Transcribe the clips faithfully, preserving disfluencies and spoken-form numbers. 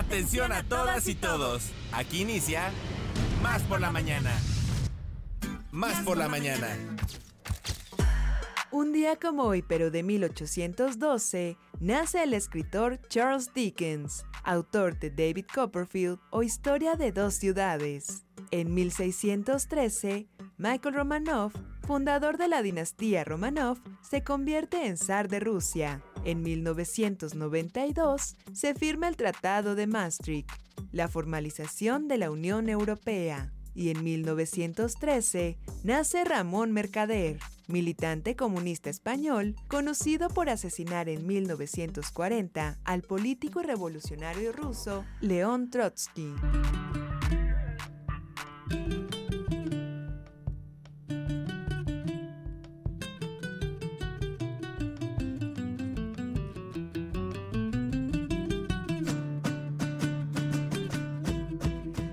Atención a todas y todos. Aquí inicia Más por la Mañana. Más por la Mañana. Un día como hoy, pero de mil ochocientos doce, nace el escritor Charles Dickens, autor de David Copperfield o Historia de Dos Ciudades. En mil seiscientos trece, Michael Romanov, fundador de la dinastía Romanov, se convierte en zar de Rusia. En mil novecientos noventa y dos se firma el Tratado de Maastricht, la formalización de la Unión Europea. Y en mil novecientos trece nace Ramón Mercader, militante comunista español, conocido por asesinar en mil novecientos cuarenta al político revolucionario ruso León Trotsky.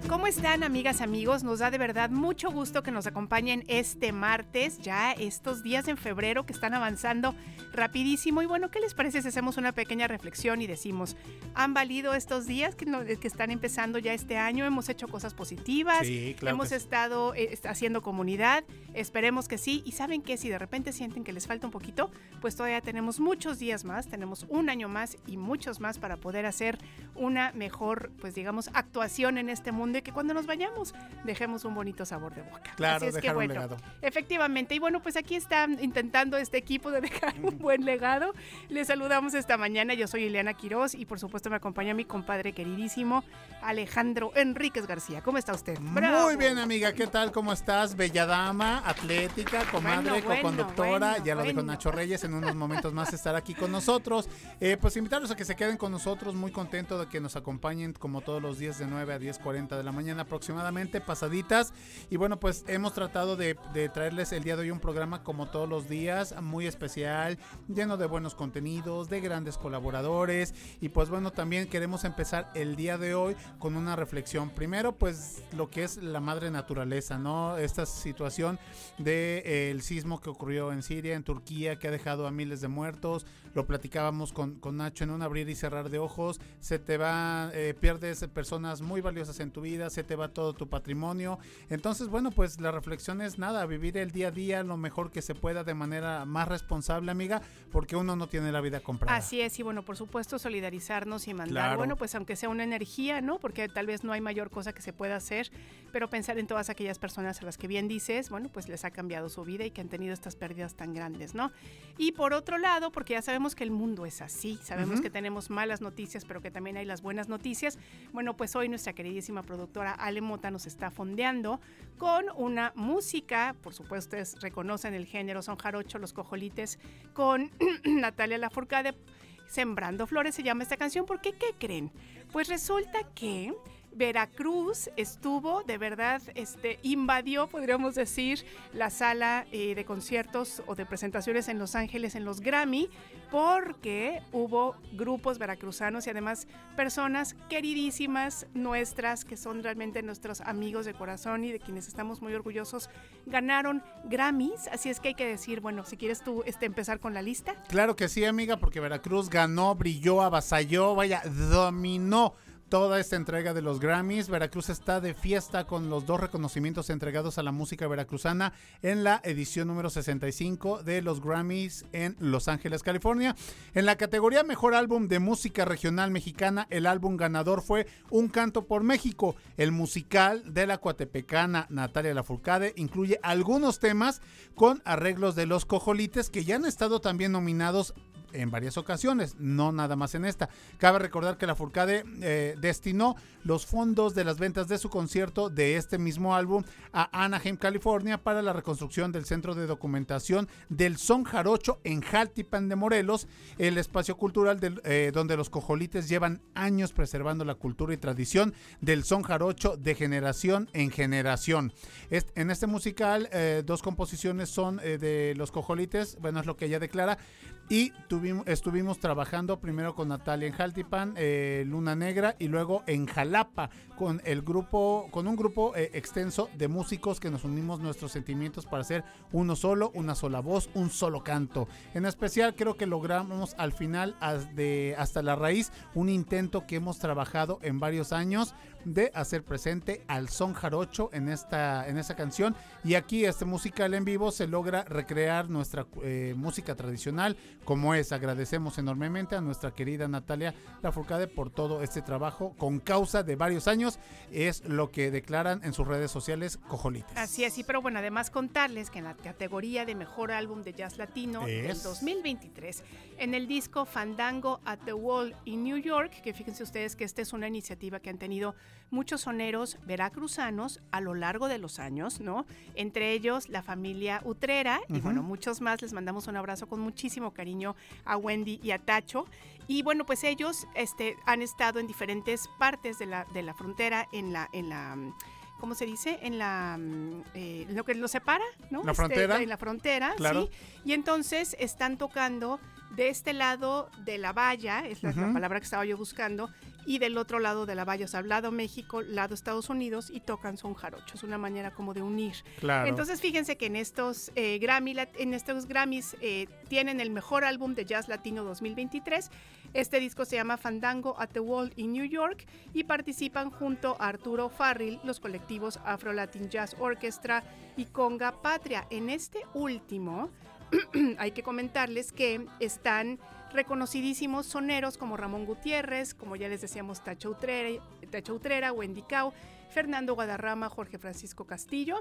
¿Cómo están, amigas, amigos? Nos da de verdad mucho gusto que nos acompañen este martes, ya estos días en febrero que están avanzando rapidísimo. Y bueno, ¿qué les parece si hacemos una pequeña reflexión y decimos, ¿han valido estos días que, no, que están empezando ya este año? Hemos hecho cosas positivas, sí, claro hemos que... estado eh, haciendo comunidad, esperemos que sí. Y ¿saben qué? Si de repente sienten que les falta un poquito, pues todavía tenemos muchos días más, tenemos un año más y muchos más para poder hacer una mejor, pues digamos, actuación en este mundo y que cuando nos vayamos dejemos un bonito sabor de boca. Claro, así es, dejar que, bueno, un legado. Efectivamente. Y bueno, pues aquí están intentando este equipo de dejar un buen legado. Les saludamos esta mañana. Yo soy Ileana Quiroz y por supuesto me acompaña mi compadre queridísimo Alejandro Enríquez García. ¿Cómo está usted? ¡Bravo! Muy bien, amiga. ¿Qué tal? ¿Cómo estás? Bella dama, atlética, comadre, bueno, bueno, coconductora. Bueno, ya lo bueno. Dijo Nacho Reyes. En unos momentos más estar aquí con nosotros. Eh, pues invitarlos a que se queden con nosotros. Muy contento de que nos acompañen como todos los días de nueve a diez cuarenta de la mañana. mañana aproximadamente, pasaditas. Y bueno, pues hemos tratado de, de traerles el día de hoy un programa como todos los días, muy especial, lleno de buenos contenidos, de grandes colaboradores. Y pues bueno, también queremos empezar el día de hoy con una reflexión. Primero, pues lo que es la madre naturaleza, ¿no? Esta situación del eh, sismo que ocurrió en Siria, en Turquía, que ha dejado a miles de muertos. Lo platicábamos con, con Nacho en un abrir y cerrar de ojos. Se te van, eh, pierdes personas muy valiosas en tu vida, se te va todo tu patrimonio. Entonces, bueno, pues la reflexión es nada, vivir el día a día lo mejor que se pueda de manera más responsable, amiga, porque uno no tiene la vida comprada. Así es, y bueno, por supuesto, solidarizarnos y mandar, claro, bueno, pues aunque sea una energía, ¿no? Porque tal vez no hay mayor cosa que se pueda hacer, pero pensar en todas aquellas personas a las que bien dices, bueno, pues les ha cambiado su vida y que han tenido estas pérdidas tan grandes, ¿no? Y por otro lado, porque ya sabemos que el mundo es así, sabemos uh-huh. que tenemos malas noticias, pero que también hay las buenas noticias. Bueno, pues hoy nuestra queridísima productora Ale Mota nos está fondeando con una música, por supuesto ustedes reconocen el género, Son Jarocho, Los Cojolites, con Natalia Lafourcade, Sembrando Flores se llama esta canción, porque ¿qué creen? Pues resulta que Veracruz estuvo, de verdad, este, invadió, podríamos decir, la sala eh, de conciertos o de presentaciones en Los Ángeles, en los Grammy, porque hubo grupos veracruzanos y además personas queridísimas nuestras, que son realmente nuestros amigos de corazón y de quienes estamos muy orgullosos, ganaron Grammys, así es que hay que decir, bueno, si quieres tú este, empezar con la lista. Claro que sí, amiga, porque Veracruz ganó, brilló, avasalló, vaya, dominó toda esta entrega de los Grammys. Veracruz está de fiesta con los dos reconocimientos entregados a la música veracruzana en la edición número sesenta y cinco de los Grammys en Los Ángeles, California. En la categoría Mejor Álbum de Música Regional Mexicana, el álbum ganador fue Un Canto por México. El musical de la coatepecana Natalia Lafourcade incluye algunos temas con arreglos de los Cojolites, que ya han estado también nominados en varias ocasiones, no nada más en esta. Cabe recordar que Lafourcade eh, destinó los fondos de las ventas de su concierto de este mismo álbum a Anaheim, California, para la reconstrucción del centro de documentación del Son Jarocho en Jaltipan de Morelos, el espacio cultural del, eh, donde los Cojolites llevan años preservando la cultura y tradición del Son Jarocho de generación en generación. Est- en este musical, eh, dos composiciones son eh, de los Cojolites, bueno, es lo que ella declara, y tuvimos, estuvimos trabajando primero con Natalia en Jaltipan, eh, Luna Negra, y luego en Jalapa con el grupo, con un grupo eh, extenso de músicos que nos unimos nuestros sentimientos para hacer uno solo, una sola voz, un solo canto. En especial creo que logramos al final de Hasta la Raíz, un intento que hemos trabajado en varios años de hacer presente al son jarocho en esta, en esta canción, y aquí este musical en vivo se logra recrear nuestra eh, música tradicional como es. Agradecemos enormemente a nuestra querida Natalia Lafourcade por todo este trabajo con causa de varios años, es lo que declaran en sus redes sociales Cojolites. Así es, sí, pero bueno, además contarles que en la categoría de Mejor Álbum de Jazz Latino es... del dos mil veintitrés, en el disco Fandango at the Wall in New York, que fíjense ustedes que esta es una iniciativa que han tenido muchos soneros veracruzanos a lo largo de los años, ¿no? Entre ellos la familia Utrera, uh-huh. y bueno, muchos más. Les mandamos un abrazo con muchísimo cariño a Wendy y a Tacho. Y bueno, pues ellos este, han estado en diferentes partes de la, de la frontera, en la... En la ¿cómo se dice? En la eh, lo que los separa, ¿no? La frontera. Este, en la frontera, claro. Sí. Y entonces están tocando de este lado de la valla, es la, uh-huh. la palabra que estaba yo buscando, y del otro lado de la valla, o sea, lado México, lado Estados Unidos, y tocan son jarocho. Es una manera como de unir. Claro. Entonces fíjense que en estos eh, Grammy, en estos Grammys eh, tienen el mejor álbum de jazz latino dos mil veintitrés. Este disco se llama Fandango at the Wall in New York y participan junto a Arturo O'Farrill los colectivos Afro Latin Jazz Orchestra y Conga Patria. En este último hay que comentarles que están reconocidísimos soneros como Ramón Gutiérrez, como ya les decíamos, Tacho Utrera, Tacho Utrera, Wendy Cao, Fernando Guadarrama, Jorge Francisco Castillo.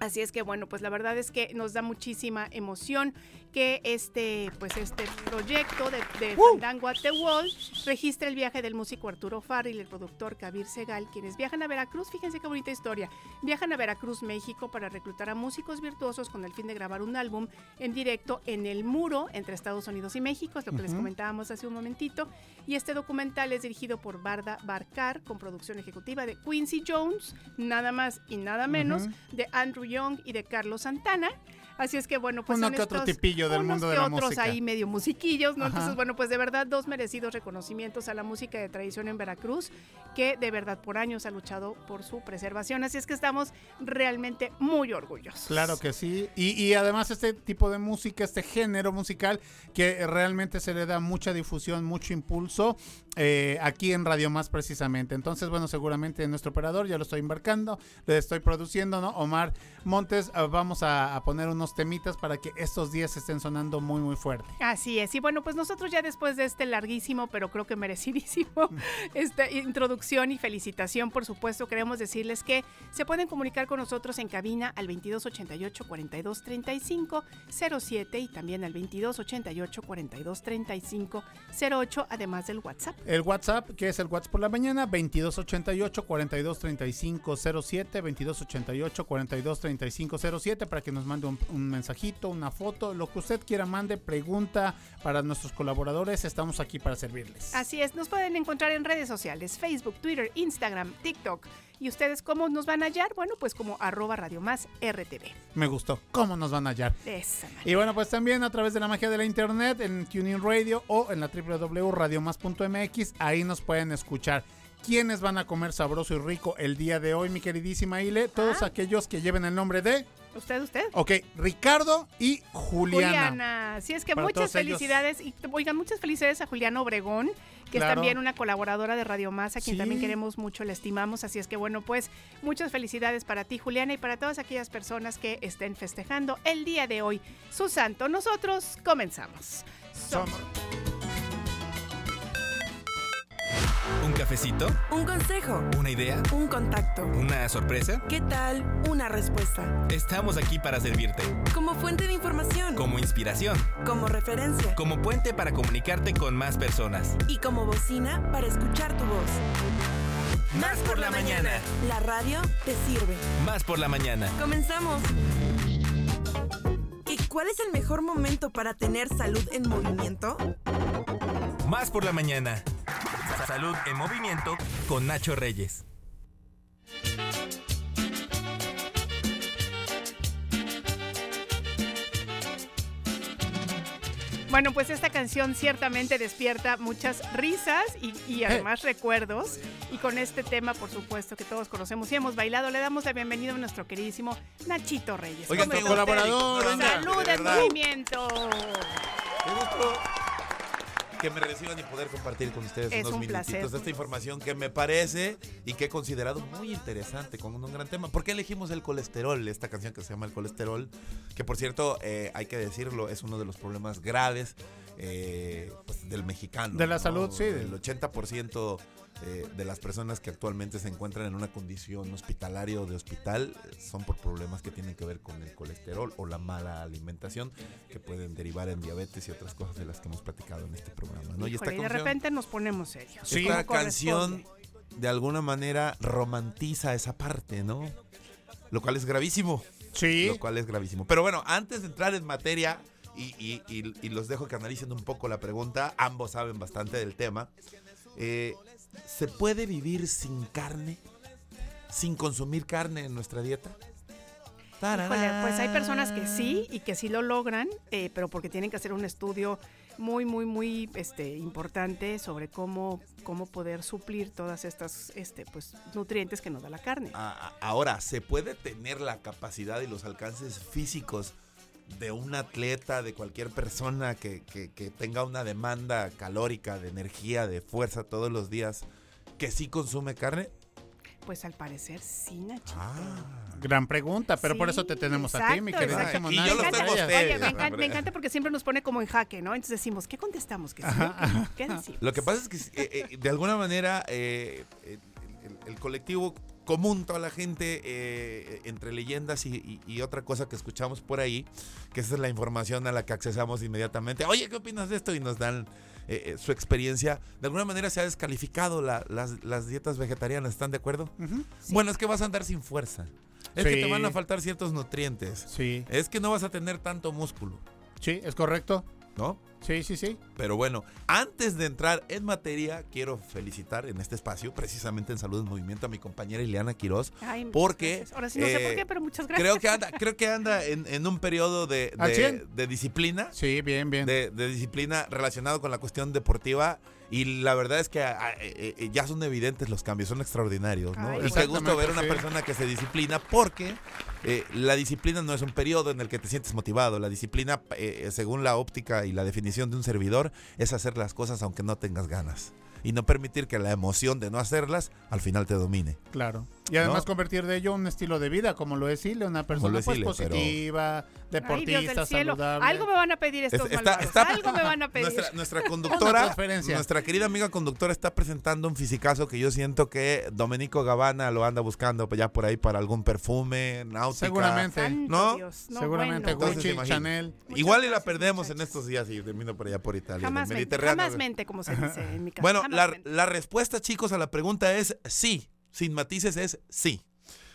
Así es que bueno, pues la verdad es que nos da muchísima emoción que este, pues este proyecto de, de uh. Fandango at the Wall registra el viaje del músico Arturo O'Farrill y el productor Kabir Segal, quienes viajan a Veracruz. Fíjense qué bonita historia. Viajan a Veracruz, México, para reclutar a músicos virtuosos con el fin de grabar un álbum en directo en el muro entre Estados Unidos y México, es lo que uh-huh. les comentábamos hace un momentito. Y este documental es dirigido por Barda Barcar, con producción ejecutiva de Quincy Jones, nada más y nada menos, uh-huh. de Andrew Young y de Carlos Santana. Así es que bueno, pues uno son que estos, otro tipillo del mundo de la música, otros ahí medio musiquillos, ¿no? Ajá. Entonces bueno, pues de verdad dos merecidos reconocimientos a la música de tradición en Veracruz, que de verdad por años ha luchado por su preservación. Así es que estamos realmente muy orgullosos. Claro que sí, y, y además este tipo de música, este género musical que realmente se le da mucha difusión, mucho impulso eh, aquí en Radio Más precisamente. Entonces bueno, seguramente nuestro operador, ya lo estoy embarcando, le estoy produciendo, ¿no? Omar Montes, vamos a, a poner unos temitas para que estos días estén sonando muy muy fuerte. Así es, y bueno, pues nosotros ya después de este larguísimo, pero creo que merecidísimo, esta introducción y felicitación, por supuesto, queremos decirles que se pueden comunicar con nosotros en cabina al veintidós ochenta y ocho cuarenta y dos treinta y cinco cero siete y también al veintidós ochenta y ocho cuarenta y dos treinta y cinco cero ocho, además del WhatsApp. El WhatsApp, que es el WhatsApp por la mañana, veintidós ochenta y ocho cuarenta y dos treinta y cinco cero siete, veintidós ochenta y ocho cuarenta y dos treinta y cinco cero siete, para que nos mande un, un mensajito, una foto, lo que usted quiera, mande pregunta para nuestros colaboradores, estamos aquí para servirles. Así es, nos pueden encontrar en redes sociales, Facebook, Twitter, Instagram, TikTok. ¿Y ustedes cómo nos van a hallar? Bueno, pues como arroba Radio Más R T V. Me gustó, ¿cómo nos van a hallar? De esa manera. Y bueno, pues también a través de la magia de la internet, en TuneIn Radio o en la doble u doble u doble u punto radio más punto m x, ahí nos pueden escuchar. ¿Quiénes van a comer sabroso y rico el día de hoy, mi queridísima Ile? Todos ah. aquellos que lleven el nombre de... ¿Usted, usted? Ok, Ricardo y Juliana. Juliana, sí, es que para muchas felicidades, ellos. Y oigan, muchas felicidades a Juliana Obregón, que claro. es también una colaboradora de Radio Más, a quien sí. también queremos mucho, la estimamos, así es que bueno, pues muchas felicidades para ti, Juliana, y para todas aquellas personas que estén festejando el día de hoy su santo. Nosotros comenzamos. Somos... ¿Un cafecito? ¿Un consejo? ¿Una idea? ¿Un contacto? ¿Una sorpresa? ¿Qué tal una respuesta? Estamos aquí para servirte. Como fuente de información. Como inspiración. Como referencia. Como puente para comunicarte con más personas. Y como bocina para escuchar tu voz. Más, más por, por la, la mañana. mañana. La radio te sirve. Más por la mañana. Comenzamos. ¿Y cuál es el mejor momento para tener salud en movimiento? Más por la mañana. Salud en movimiento con Nacho Reyes. Bueno, pues esta canción ciertamente despierta muchas risas y, y además eh. recuerdos. Y con este tema, por supuesto, que todos conocemos y hemos bailado, le damos la bienvenida a nuestro queridísimo Nachito Reyes. Oiga, tu colaborador. Salud en movimiento. Qué gusto que me reciban y poder compartir con ustedes es unos un minutitos placer. Esta información que me parece y que he considerado muy interesante como un gran tema. ¿Por qué elegimos el colesterol? Esta canción que se llama El Colesterol, que por cierto, eh, hay que decirlo, es uno de los problemas graves eh, pues, del mexicano. De la ¿no? salud, sí. El ochenta por ciento eh, de las personas que actualmente se encuentran en una condición hospitalaria o de hospital son por problemas que tienen que ver con el colesterol o la mala alimentación, que pueden derivar en diabetes y otras cosas de las que hemos platicado en este programa. ¿No? Y, esta Híjole, canción, y de repente nos ponemos serios. Sí, esta canción de alguna manera romantiza esa parte, ¿no? Lo cual es gravísimo. Sí. Lo cual es gravísimo. Pero bueno, antes de entrar en materia, y, y, y, y los dejo que analicen un poco la pregunta, ambos saben bastante del tema. Eh, ¿Se puede vivir sin carne? ¿Sin consumir carne en nuestra dieta? Híjole, pues hay personas que sí y que sí lo logran, eh, pero porque tienen que hacer un estudio muy, muy, muy este, importante sobre cómo, cómo poder suplir todas estas este, pues, nutrientes que nos da la carne. Ahora, ¿se puede tener la capacidad y los alcances físicos de un atleta, de cualquier persona que, que, que tenga una demanda calórica, de energía, de fuerza todos los días, que sí consume carne? Pues al parecer sí, Nachito. Ah. Gran pregunta, pero sí, por eso te tenemos exacto, a ti, mi querida. Ay, y yo los tengo a ustedes. Oye, me, encanta, me encanta porque siempre nos pone como en jaque, ¿no? Entonces decimos, ¿qué contestamos? ¿Qué, decimos? ¿Qué decimos? Lo que pasa es que eh, eh, de alguna manera eh, el, el, el colectivo común, toda la gente, eh, entre leyendas y, y, y otra cosa que escuchamos por ahí, que esa es la información a la que accesamos inmediatamente. Oye, ¿qué opinas de esto? Y nos dan eh, eh, su experiencia. De alguna manera se ha descalificado la, las, las dietas vegetarianas, ¿están de acuerdo? Uh-huh. Sí. Bueno, es que vas a andar sin fuerza. Es sí. que te van a faltar ciertos nutrientes. Sí. Es que no vas a tener tanto músculo. Sí, es correcto. ¿No? Sí, sí, sí. Pero bueno, antes de entrar en materia, quiero felicitar en este espacio, precisamente en Salud en Movimiento, a mi compañera Ileana Quiroz. Ay, porque... Gracias. Ahora sí no eh, sé por qué, pero muchas gracias. Creo que anda, creo que anda en, en un periodo de, de, de disciplina. Sí, bien, bien. De, de disciplina relacionado con la cuestión deportiva. Y la verdad es que a, a, a, ya son evidentes los cambios, son extraordinarios, ¿no? Ay, y qué gusto ver a una sí. persona que se disciplina, porque eh, la disciplina no es un periodo en el que te sientes motivado. La disciplina, eh, según la óptica y la definición de un servidor, es hacer las cosas aunque no tengas ganas y no permitir que la emoción de no hacerlas al final te domine. Claro. Y además, ¿no? Convertir de ello un estilo de vida, como lo es Ile, una persona pues, Ile, positiva, pero... deportista, Ay, saludable. Algo me van a pedir estos es, está, está, algo me van a pedir. Nuestra, nuestra conductora, nuestra querida amiga conductora, está presentando un fisicazo que yo siento que Domenico Gabbana lo anda buscando ya por ahí para algún perfume, náutica. Seguramente. ¿No? Dios, no Seguramente, bueno. Gucci, Entonces, Chanel. Muchas Igual y la perdemos muchachos. En estos días y termino por allá por Italia. Jamás, mente, jamás mente, como se dice en mi casa. Bueno, la, la respuesta, chicos, a la pregunta es sí. Sin matices es sí.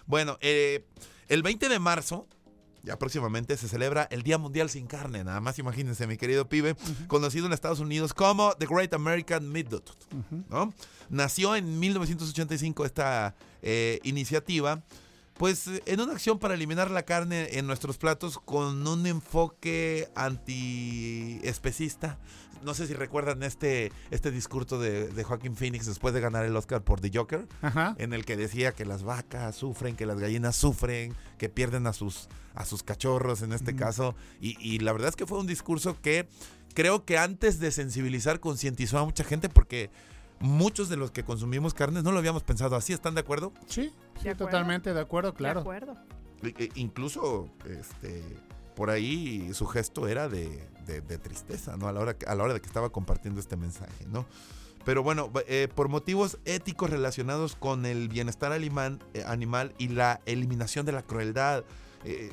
Bueno, eh, el veinte de marzo, ya próximamente, se celebra el Día Mundial Sin Carne. Nada más imagínense, mi querido pibe, uh-huh. conocido en Estados Unidos como The Great American Meat Dude, uh-huh. ¿no? Nació en mil novecientos ochenta y cinco esta eh, iniciativa, pues en una acción para eliminar la carne en nuestros platos con un enfoque antiespecista. No sé si recuerdan este, este discurso de, de Joaquín Phoenix después de ganar el Oscar por The Joker, Ajá. en el que decía que las vacas sufren, que las gallinas sufren, que pierden a sus, a sus cachorros en este mm. caso. Y, y la verdad es que fue un discurso que creo que antes de sensibilizar concientizó a mucha gente, porque muchos de los que consumimos carnes no lo habíamos pensado así. ¿Están de acuerdo? Sí, sí de acuerdo. Totalmente de acuerdo, claro. De acuerdo. E, e, incluso, este... por ahí su gesto era de, de, de tristeza, ¿no? A la hora, a la hora de que estaba compartiendo este mensaje, ¿no? Pero bueno, eh, por motivos éticos relacionados con el bienestar animal, eh, animal y la eliminación de la crueldad, eh,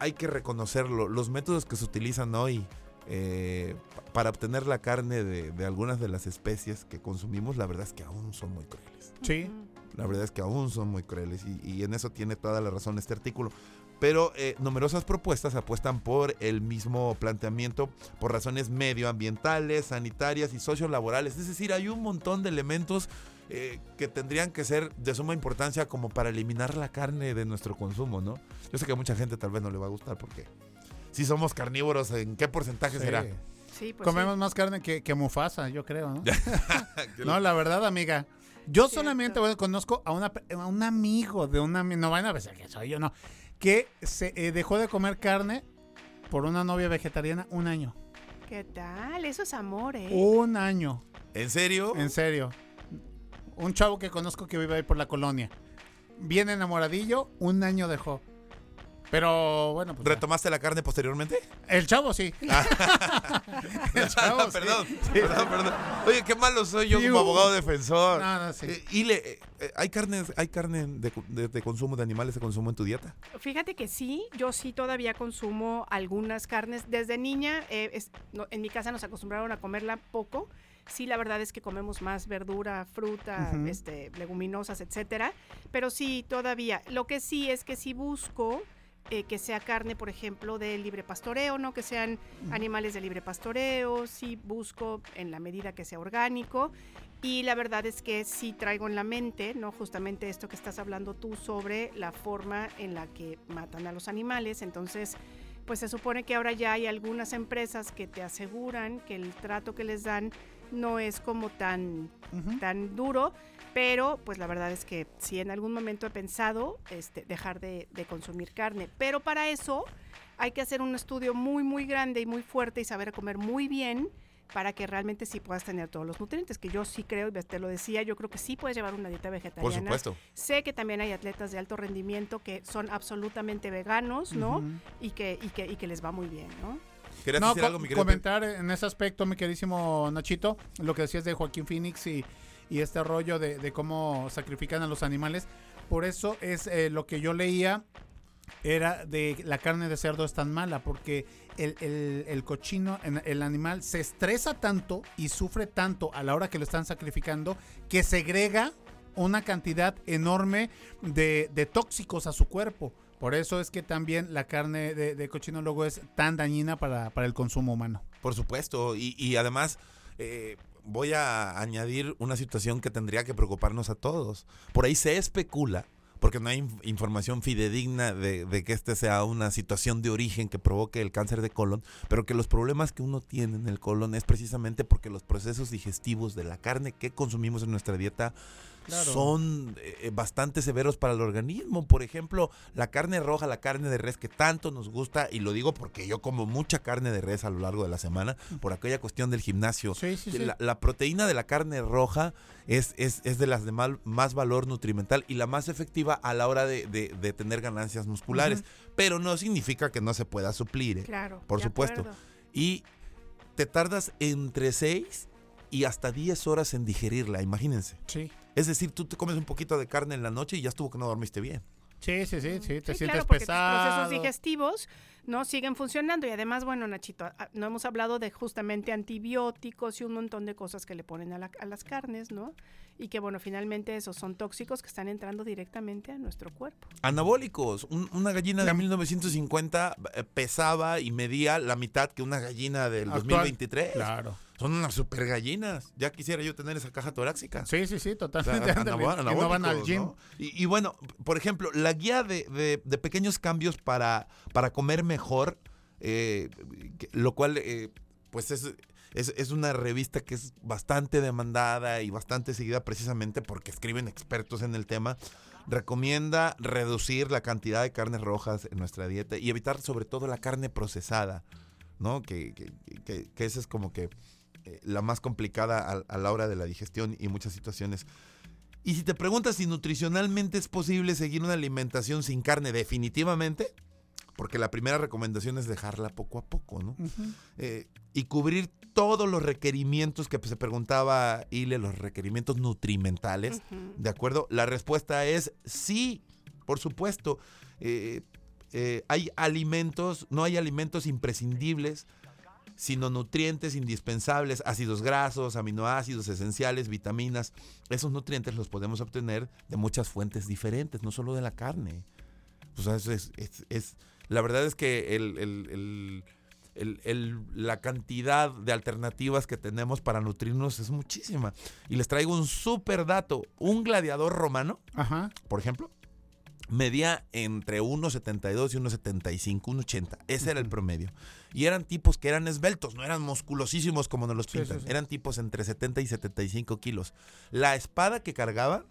hay que reconocerlo. Los métodos que se utilizan hoy eh, para obtener la carne de, de algunas de las especies que consumimos, la verdad es que aún son muy crueles. Sí. La verdad es que aún son muy crueles y, y en eso tiene toda la razón este artículo. Pero eh, numerosas propuestas apuestan por el mismo planteamiento por razones medioambientales, sanitarias y sociolaborales. Es decir, hay un montón de elementos eh, que tendrían que ser de suma importancia como para eliminar la carne de nuestro consumo, ¿no? Yo sé que a mucha gente tal vez no le va a gustar porque si somos carnívoros, ¿en qué porcentaje sí. será? Sí, pues comemos sí. más carne que, que Mufasa, yo creo, ¿no? No, la verdad, amiga. Yo Cierto. solamente, bueno, conozco a, una, a un amigo de un amigo, no van a pensar que soy yo, no, que se eh, dejó de comer carne por una novia vegetariana un año. ¿Qué tal? Eso es amor, ¿eh? Un año. ¿En serio? En serio. Un chavo que conozco que vive ahí por la colonia. Bien enamoradillo, un año dejó. Pero bueno, pues, ¿retomaste ya. la carne posteriormente? El chavo sí. El chavo, no, no, perdón, sí. perdón, perdón. Oye, qué malo soy yo sí, como uh, abogado defensor. No, no, sí. eh, y le, eh, ¿Hay carne, hay carne de, de, de consumo de animales de consumo en tu dieta? Fíjate que sí, yo sí todavía consumo algunas carnes. Desde niña, eh, es, no, en mi casa nos acostumbraron a comerla poco. Sí, la verdad es que comemos más verdura, fruta, uh-huh. este, leguminosas, etcétera. Pero sí, todavía. Lo que sí es que sí busco... Eh, que sea carne, por ejemplo, de libre pastoreo, ¿no? Que sean animales de libre pastoreo, sí busco en la medida que sea orgánico, y la verdad es que sí traigo en la mente, ¿no? Justamente esto que estás hablando tú sobre la forma en la que matan a los animales, entonces, pues se supone que ahora ya hay algunas empresas que te aseguran que el trato que les dan no es como tan, uh-huh. tan duro, pero pues la verdad es que sí, en algún momento he pensado este, dejar de, de consumir carne, pero para eso hay que hacer un estudio muy muy grande y muy fuerte y saber comer muy bien para que realmente sí puedas tener todos los nutrientes, que yo sí creo, y te lo decía, yo creo que sí puedes llevar una dieta vegetariana. Por supuesto. Sé que también hay atletas de alto rendimiento que son absolutamente veganos, ¿no? Uh-huh. Y, que, y, que, y que les va muy bien, ¿no? ¿Querías no, decir algo, mi querido? Comentar en ese aspecto, mi queridísimo Nachito, lo que decías de Joaquín Phoenix y... y este rollo de, de cómo sacrifican a los animales. Por eso es eh, lo que yo leía era de la carne de cerdo es tan mala, porque el, el, el cochino, el animal se estresa tanto y sufre tanto a la hora que lo están sacrificando que segrega una cantidad enorme de, de tóxicos a su cuerpo. Por eso es que también la carne de, de cochino luego es tan dañina para, para el consumo humano. Por supuesto, y, y además... Eh, voy a añadir una situación que tendría que preocuparnos a todos. Por ahí se especula, porque no hay inf- información fidedigna de, de que este sea una situación de origen que provoque el cáncer de colon, pero que los problemas que uno tiene en el colon es precisamente porque los procesos digestivos de la carne que consumimos en nuestra dieta claro. son eh, bastante severos para el organismo. Por ejemplo, la carne roja, la carne de res que tanto nos gusta, y lo digo porque yo como mucha carne de res a lo largo de la semana por aquella cuestión del gimnasio. Sí, sí, sí. La, la proteína de la carne roja es, es, es de las de mal, más valor nutrimental y la más efectiva a la hora de, de, de tener ganancias musculares. Uh-huh. Pero no significa que no se pueda suplir, ¿eh? Claro, por supuesto. Acuerdo. Y te tardas entre seis y hasta diez horas en digerirla, imagínense. Sí. Es decir, tú te comes un poquito de carne en la noche y ya estuvo que no dormiste bien. Sí, sí, sí, sí, te sí, sientes claro, porque pesado. Los procesos digestivos no siguen funcionando y además, bueno, Nachito, no hemos hablado de justamente antibióticos y un montón de cosas que le ponen a, la, a las carnes, ¿no? Y que, bueno, finalmente esos son tóxicos que están entrando directamente a nuestro cuerpo. Anabólicos. Un, una gallina de mil novecientos cincuenta pesaba y medía la mitad que una gallina del actual. dos mil veintitrés. Claro. Son unas super gallinas. Ya quisiera yo tener esa caja torácica. Sí, sí, sí, totalmente. O sea, anabó- y no van al gym. ¿No? Y, y bueno, por ejemplo, la guía de, de, de pequeños cambios para, para comer mejor, eh, lo cual, eh, pues es... Es, es una revista que es bastante demandada y bastante seguida precisamente porque escriben expertos en el tema. Recomienda reducir la cantidad de carnes rojas en nuestra dieta y evitar sobre todo la carne procesada, ¿no? Que, que, que, que esa es como que eh, la más complicada a, a la hora de la digestión y muchas situaciones. Y si te preguntas si nutricionalmente es posible seguir una alimentación sin carne, definitivamente... Porque la primera recomendación es dejarla poco a poco, ¿no? Uh-huh. Eh, y cubrir todos los requerimientos que se preguntaba Ile, los requerimientos nutrimentales, uh-huh. ¿de acuerdo? La respuesta es sí, por supuesto. Eh, eh, hay alimentos, no hay alimentos imprescindibles, sino nutrientes indispensables, ácidos grasos, aminoácidos esenciales, vitaminas. Esos nutrientes los podemos obtener de muchas fuentes diferentes, no solo de la carne. O sea, es... es, es, es la verdad es que el, el, el, el, el, la cantidad de alternativas que tenemos para nutrirnos es muchísima. Y les traigo un súper dato. Un gladiador romano, ajá. por ejemplo, medía entre uno setenta y dos y uno setenta y cinco, uno ochenta. Ese uh-huh. era el promedio. Y eran tipos que eran esbeltos, no eran musculosísimos como nos los pintan. Sí, sí, sí. Eran tipos entre setenta y setenta y cinco kilos. La espada que cargaba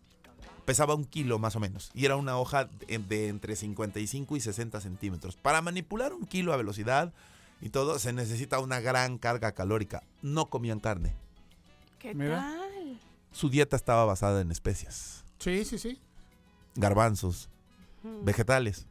pesaba un kilo más o menos. Y era una hoja de, de entre cincuenta y cinco y sesenta centímetros. Para manipular un kilo a velocidad y todo, se necesita una gran carga calórica. No comían carne. ¿Qué Mira. tal? Su dieta estaba basada en especias. Sí, sí, sí. Garbanzos, vegetales.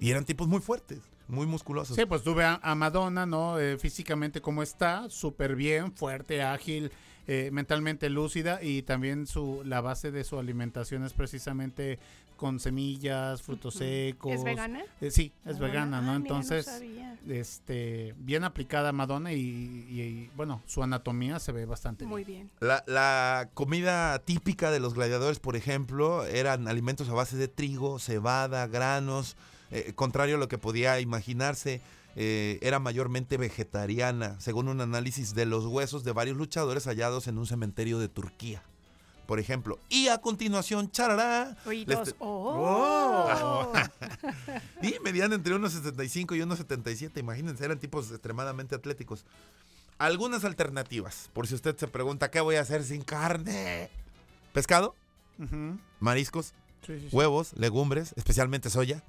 Y eran tipos muy fuertes, muy musculosos. Sí, pues tuve a, a Madonna, ¿no? Eh, físicamente como está, súper bien, fuerte, ágil, eh, mentalmente lúcida, y también su la base de su alimentación es precisamente con semillas, frutos secos. ¿Es vegana? Eh, sí, es ah, vegana, ¿no? Ah, Entonces, mira, no este, bien aplicada Madonna y, y, y, bueno, su anatomía se ve bastante muy bien. bien. La, la comida típica de los gladiadores, por ejemplo, eran alimentos a base de trigo, cebada, granos. Eh, contrario a lo que podía imaginarse, eh, era mayormente vegetariana, según un análisis de los huesos de varios luchadores hallados en un cementerio de Turquía, por ejemplo. Y a continuación, charará. Oídos. Te... ¡Oh! oh. Y medían entre uno setenta y cinco y uno setenta y siete, imagínense, eran tipos extremadamente atléticos. Algunas alternativas, por si usted se pregunta, ¿qué voy a hacer sin carne? Pescado, uh-huh. mariscos, sí, sí, sí. huevos, legumbres, especialmente soya.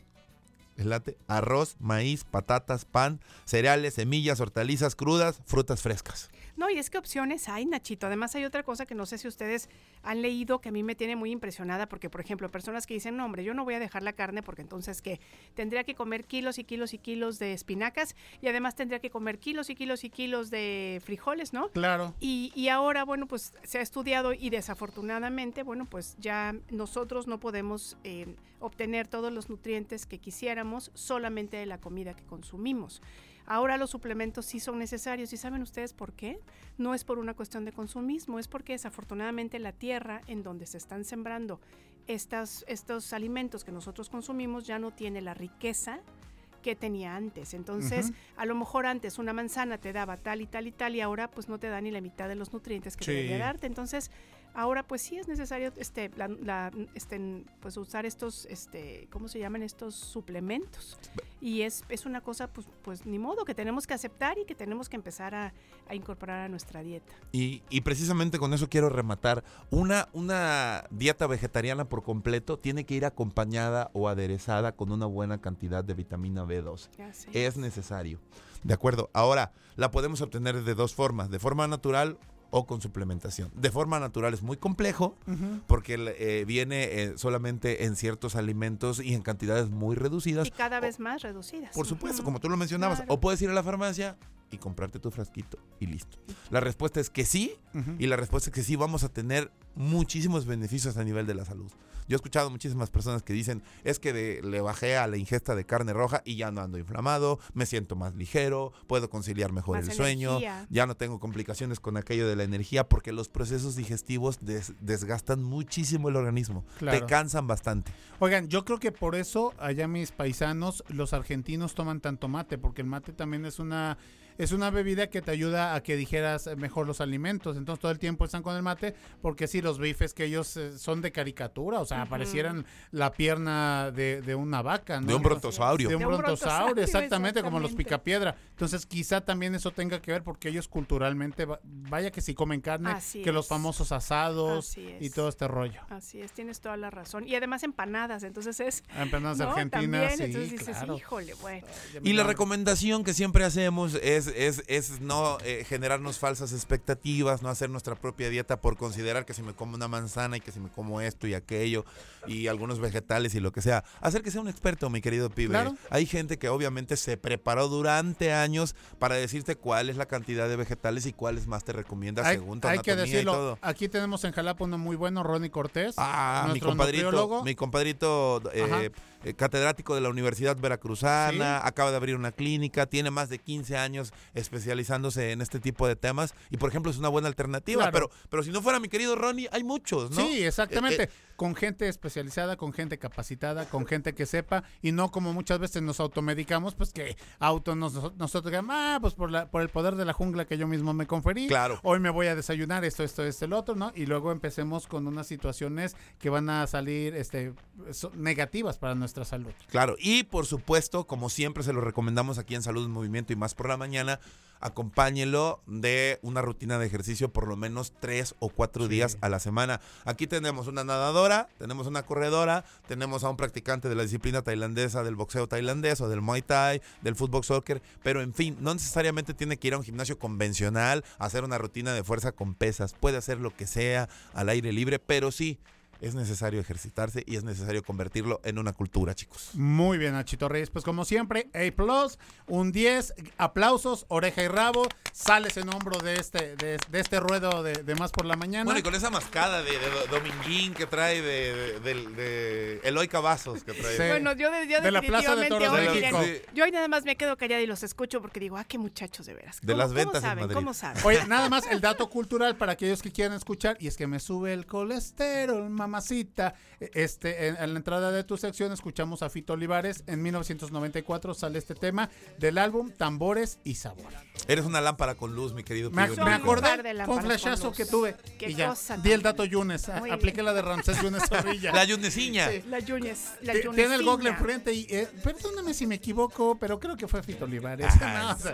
El latte, arroz, maíz, patatas, pan, cereales, semillas, hortalizas crudas, frutas frescas. No, y es que opciones hay, Nachito. Además hay otra cosa que no sé si ustedes han leído que a mí me tiene muy impresionada, porque, por ejemplo, personas que dicen, no, hombre, yo no voy a dejar la carne porque entonces, ¿qué? Tendría que comer kilos y kilos y kilos de espinacas y además tendría que comer kilos y kilos y kilos de frijoles, ¿no? Claro. Y, y ahora, bueno, pues se ha estudiado y desafortunadamente, bueno, pues ya nosotros no podemos eh, obtener todos los nutrientes que quisiéramos solamente de la comida que consumimos. Ahora los suplementos sí son necesarios, y ¿saben ustedes por qué? No es por una cuestión de consumismo, es porque desafortunadamente la tierra en donde se están sembrando estas, estos alimentos que nosotros consumimos ya no tiene la riqueza que tenía antes. Entonces, uh-huh. a lo mejor antes una manzana te daba tal y tal y tal, y ahora pues no te da ni la mitad de los nutrientes que sí. debería darte. Entonces, ahora pues sí es necesario este, la, la, este, pues usar estos, este, ¿cómo se llaman? Estos suplementos. Y es, es una cosa pues, pues ni modo, que tenemos que aceptar y que tenemos que empezar a, a incorporar a nuestra dieta. Y, y precisamente con eso quiero rematar. Una, una dieta vegetariana por completo tiene que ir acompañada o aderezada con una buena cantidad de vitamina B doce. Es. es necesario. De acuerdo. Ahora, la podemos obtener de dos formas. De forma natural o con suplementación. De forma natural es muy complejo uh-huh. porque eh, viene eh, solamente en ciertos alimentos y en cantidades muy reducidas. Y cada vez o, más reducidas. Por supuesto, uh-huh. como tú lo mencionabas. Claro. O puedes ir a la farmacia y comprarte tu frasquito y listo. La respuesta es que sí, uh-huh. y la respuesta es que sí vamos a tener muchísimos beneficios a nivel de la salud. Yo he escuchado muchísimas personas que dicen, es que de, le bajé a la ingesta de carne roja y ya no ando inflamado, me siento más ligero, puedo conciliar mejor más el energía. sueño, ya no tengo complicaciones con aquello de la energía, porque los procesos digestivos des, desgastan muchísimo el organismo, claro. te cansan bastante. Oigan, yo creo que por eso allá mis paisanos, los argentinos toman tanto mate, porque el mate también es una... Es una bebida que te ayuda a que digieras mejor los alimentos. Entonces todo el tiempo están con el mate, porque sí, los bifes que ellos eh, son de caricatura, o sea, uh-huh. parecieran la pierna de, de una vaca, ¿no? De un brontosaurio. De un, de un brontosaurio, brontosaurio exactamente, exactamente, como los picapiedra. Entonces quizá también eso tenga que ver, porque ellos culturalmente, vaya que sí comen carne, Así que es. los famosos asados y todo este rollo. Así es, tienes toda la razón. Y además empanadas, entonces es... Empanadas no, argentinas, también, sí, entonces dices, claro. híjole, bueno. Y la recomendación que siempre hacemos es Es, es no eh, generarnos falsas expectativas, no hacer nuestra propia dieta por considerar que si me como una manzana y que si me como esto y aquello y algunos vegetales y lo que sea. Hacer que sea un experto, mi querido pibe. Claro. Hay gente que obviamente se preparó durante años para decirte cuál es la cantidad de vegetales y cuáles más te recomiendas hay, según tu hay anatomía que decirlo, y todo. Aquí tenemos en Jalapa uno muy bueno, Ronnie Cortés. Ah, mi compadrito, mi compadrito eh, eh, catedrático de la Universidad Veracruzana, ¿sí? Acaba de abrir una clínica, tiene más de quince años especializándose en este tipo de temas y, por ejemplo, es una buena alternativa, claro. pero pero si no fuera mi querido Ronnie, hay muchos, ¿no? Sí, exactamente. Eh, eh, con gente especializada, con gente capacitada, con gente que sepa, y no como muchas veces nos automedicamos, pues que auto nos, nosotros digamos, ah, pues por la por el poder de la jungla que yo mismo me conferí, claro, hoy me voy a desayunar esto, esto, esto, el otro, ¿no? Y luego empecemos con unas situaciones que van a salir este so, negativas para nuestra salud. Claro, y por supuesto, como siempre se lo recomendamos aquí en Salud en Movimiento y Más por la Mañana, acompáñelo de una rutina de ejercicio por lo menos tres o cuatro sí. días a la semana. Aquí tenemos una nadadora, tenemos una corredora, tenemos a un practicante de la disciplina tailandesa, del boxeo tailandés o del Muay Thai, del fútbol soccer, pero en fin, no necesariamente tiene que ir a un gimnasio convencional, hacer una rutina de fuerza con pesas, puede hacer lo que sea al aire libre, pero sí, es necesario ejercitarse y es necesario convertirlo en una cultura, chicos. Muy bien, Nachito Reyes. Pues como siempre, A+, un diez, aplausos, oreja y rabo, sales en hombro de este de, de este ruedo de, de Más por la Mañana. Bueno, y con esa mascada de, de Dominguín que trae, de, de, de, de Eloy Cavazos que trae. Sí. Bueno, yo, yo de la Plaza de Toros de México. Miren, yo hoy nada más me quedo callada y los escucho porque digo, ah, qué muchachos de veras. De las ventas en Madrid. ¿Cómo saben? Oye, nada más el dato cultural para aquellos que quieran escuchar, y es que me sube el colesterol, mamá. Masita, este, en, en la entrada de tu sección escuchamos a Fito Olivares. En mil novecientos noventa y cuatro sale este tema del álbum Tambores y Sabor. Eres una lámpara con luz, mi querido. Me, me acordé con flashazo con que tuve. Qué y cosa ya, di el dato Yunes. A, apliqué la de Ramsés Yunes Zorrilla. La Yunesiña. Sí. La Yunes. La Yunesiña. Tiene el Google enfrente y eh, perdóname si me equivoco, pero creo que fue Fito Olivares. Ajá, no, o sea,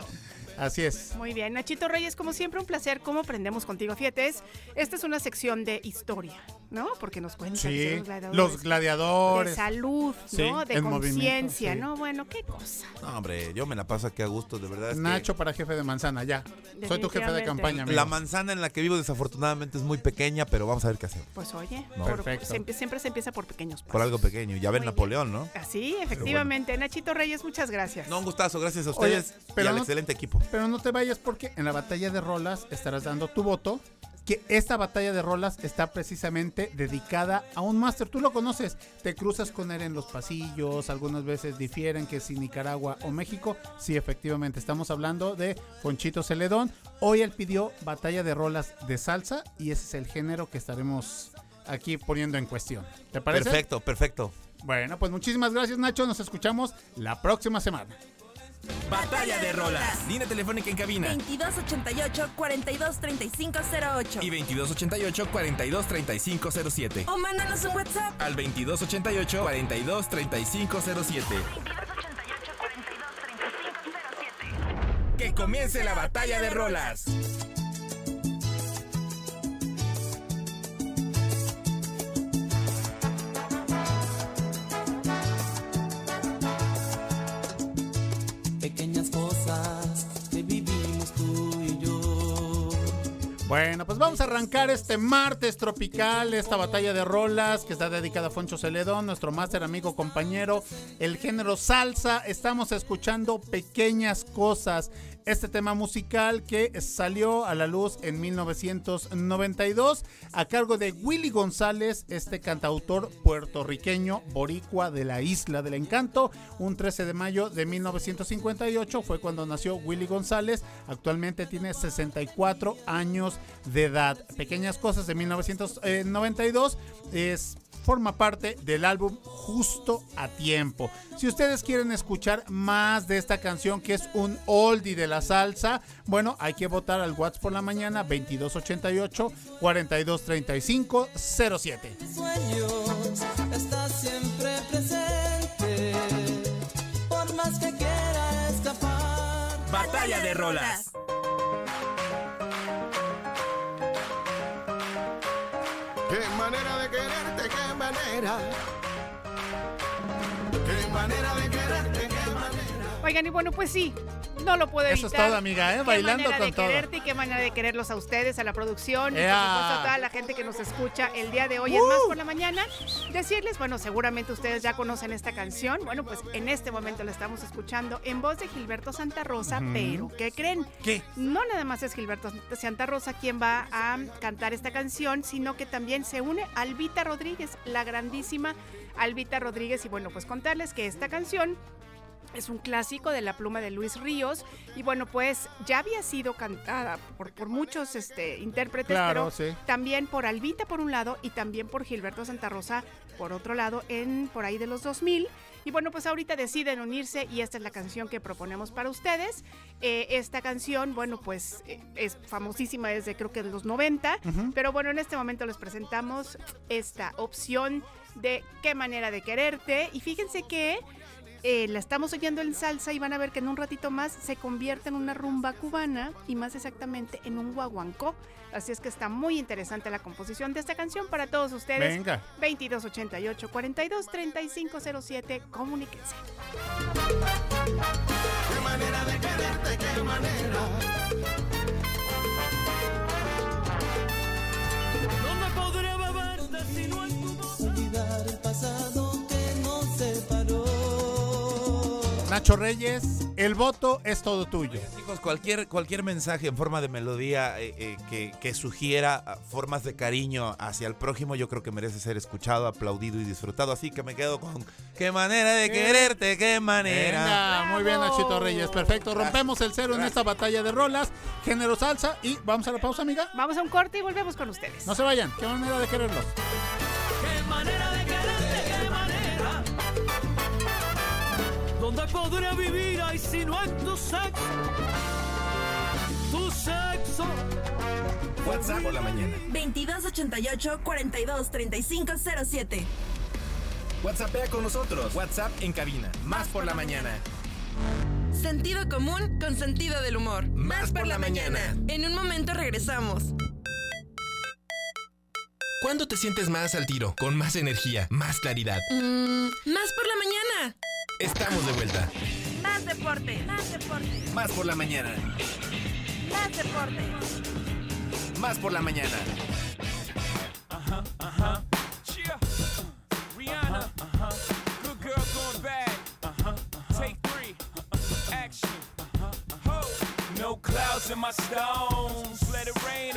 así es. Muy bien, Nachito Reyes, como siempre, un placer. ¿Cómo aprendemos contigo? Fíjate, es, esta es una sección de historia, ¿no? Porque nos cuentan sí, de los gladiadores. Los gladiadores. De salud, sí, ¿no? De conciencia, sí. ¿no? Bueno, qué cosa. No, hombre, yo me la paso aquí a gusto, de verdad. Nacho que... para jefe de manzana, ya. Soy tu jefe de campaña, amigo. La manzana en la que vivo, desafortunadamente, es muy pequeña, pero vamos a ver qué hacemos. Pues oye, no. Perfecto. Se, siempre se empieza por pequeños pasos. Por algo pequeño. Ya ven Napoleón, ¿no? Así, efectivamente. Bueno. Nachito Reyes, muchas gracias. No, un gustazo. Gracias a ustedes oye, pero y al no... excelente equipo. Pero no te vayas porque en la batalla de rolas estarás dando tu voto, que esta batalla de rolas está precisamente dedicada a un máster. Tú lo conoces, te cruzas con él en los pasillos, algunas veces difieren que si Nicaragua o México. Sí, efectivamente, estamos hablando de Ponchito Celedón. Hoy él pidió batalla de rolas de salsa y ese es el género que estaremos aquí poniendo en cuestión. ¿Te parece? Perfecto, perfecto. Bueno, pues muchísimas gracias, Nacho. Nos escuchamos la próxima semana. Batalla de Rolas. Línea telefónica en cabina veintidós ochenta y ocho, cuarenta y dos, treinta y cinco cero ocho y veintidós ochenta y ocho, cuarenta y dos, treinta y cinco cero siete. O mándanos un WhatsApp al veintidós ochenta y ocho, cuarenta y dos, treinta y cinco cero siete. veintidós ochenta y ocho, cuarenta y dos, treinta y cinco cero siete. Que comience la Batalla de Rolas. Bueno, pues vamos a arrancar este martes tropical, esta batalla de rolas que está dedicada a Poncho Celedón, nuestro máster, amigo, compañero, el género salsa. Estamos escuchando Pequeñas Cosas, este tema musical que salió a la luz en mil novecientos noventa y dos a cargo de Willy González, este cantautor puertorriqueño, boricua de la Isla del Encanto. Un trece de mayo de mil novecientos cincuenta y ocho fue cuando nació Willy González, actualmente tiene sesenta y cuatro años de edad. Pequeñas Cosas de mil novecientos noventa y dos es... forma parte del álbum Justo a Tiempo. Si ustedes quieren escuchar más de esta canción que es un oldie de la salsa, bueno, hay que votar al WhatsApp por la mañana veintidós ochenta y ocho, cuarenta y dos, treinta y cinco cero siete. Sueños está siempre presente, por más que quiera escapar. Batalla de Rolas. Qué manera de quererte, qué manera. Qué manera de quererte, qué manera. Oigan, y bueno, pues sí, no lo puedo evitar. Eso es todo, amiga, ¿eh? Bailando con todo. Qué manera de quererte y qué manera de quererlos a ustedes, a la producción, yeah. y por supuesto a toda la gente que nos escucha el día de hoy. Uh. Es más por la mañana, decirles, bueno, seguramente ustedes ya conocen esta canción. Bueno, pues en este momento la estamos escuchando en voz de Gilberto Santa Rosa, uh-huh. pero ¿qué creen? ¿Qué? No nada más es Gilberto Santa Rosa quien va a cantar esta canción, sino que también se une Albita Rodríguez, la grandísima Albita Rodríguez. Y bueno, pues contarles que esta canción Es un clásico de la pluma de Luis Ríos y bueno, pues ya había sido cantada por, por muchos este, intérpretes, claro, pero sí. también por Albita por un lado y también por Gilberto Santa Rosa por otro lado en por ahí de los dos mil. Y bueno, pues ahorita deciden unirse y esta es la canción que proponemos para ustedes. Eh, esta canción, bueno, pues eh, es famosísima desde creo que de los noventa, uh-huh. pero bueno, en este momento les presentamos esta opción de Qué manera de quererte y fíjense que Eh, la estamos oyendo en salsa y van a ver que en un ratito más se convierte en una rumba cubana y más exactamente en un guaguancó. Así es que está muy interesante la composición de esta canción para todos ustedes. Venga. veintidós ochenta y ocho, cuarenta y dos, treinta y cinco cero siete, comuníquense. Qué manera de quererte, qué manera. No me podré babarte si no hay tu voz. Olvidar el pasado que nos separó. Nacho Reyes, el voto es todo tuyo. Oye, chicos, cualquier, cualquier mensaje en forma de melodía eh, eh, que, que sugiera formas de cariño hacia el prójimo, yo creo que merece ser escuchado, aplaudido y disfrutado. Así que me quedo con qué manera de quererte, qué manera. Venga, muy bien, Nachito Reyes, perfecto. Rompemos el cero en esta batalla de rolas, género salsa y vamos a la pausa, amiga. Vamos a un corte y volvemos con ustedes. No se vayan, qué manera de quererlos. Qué manera de quererte, qué manera. Donde podré vivir ahí si no es tu sexo. Tu sexo. WhatsApp por la mañana. veintidós ochenta y ocho, cuarenta y dos, treinta y cinco cero siete. WhatsAppea con nosotros. WhatsApp en cabina. Más por la mañana. Sentido común con sentido del humor. Más por la mañana. En un momento regresamos. ¿Cuándo te sientes más al tiro? Con más energía, más claridad. Mm, más por la mañana. Estamos de vuelta. Más deporte, más deporte. Más por la mañana. Más deporte. Más por la mañana. Ajá, ajá. Cheer. Rihanna. Ajá. Good girl going bad. Ajá. Take three. Action. Ho. No clouds in my stones. Let it rain.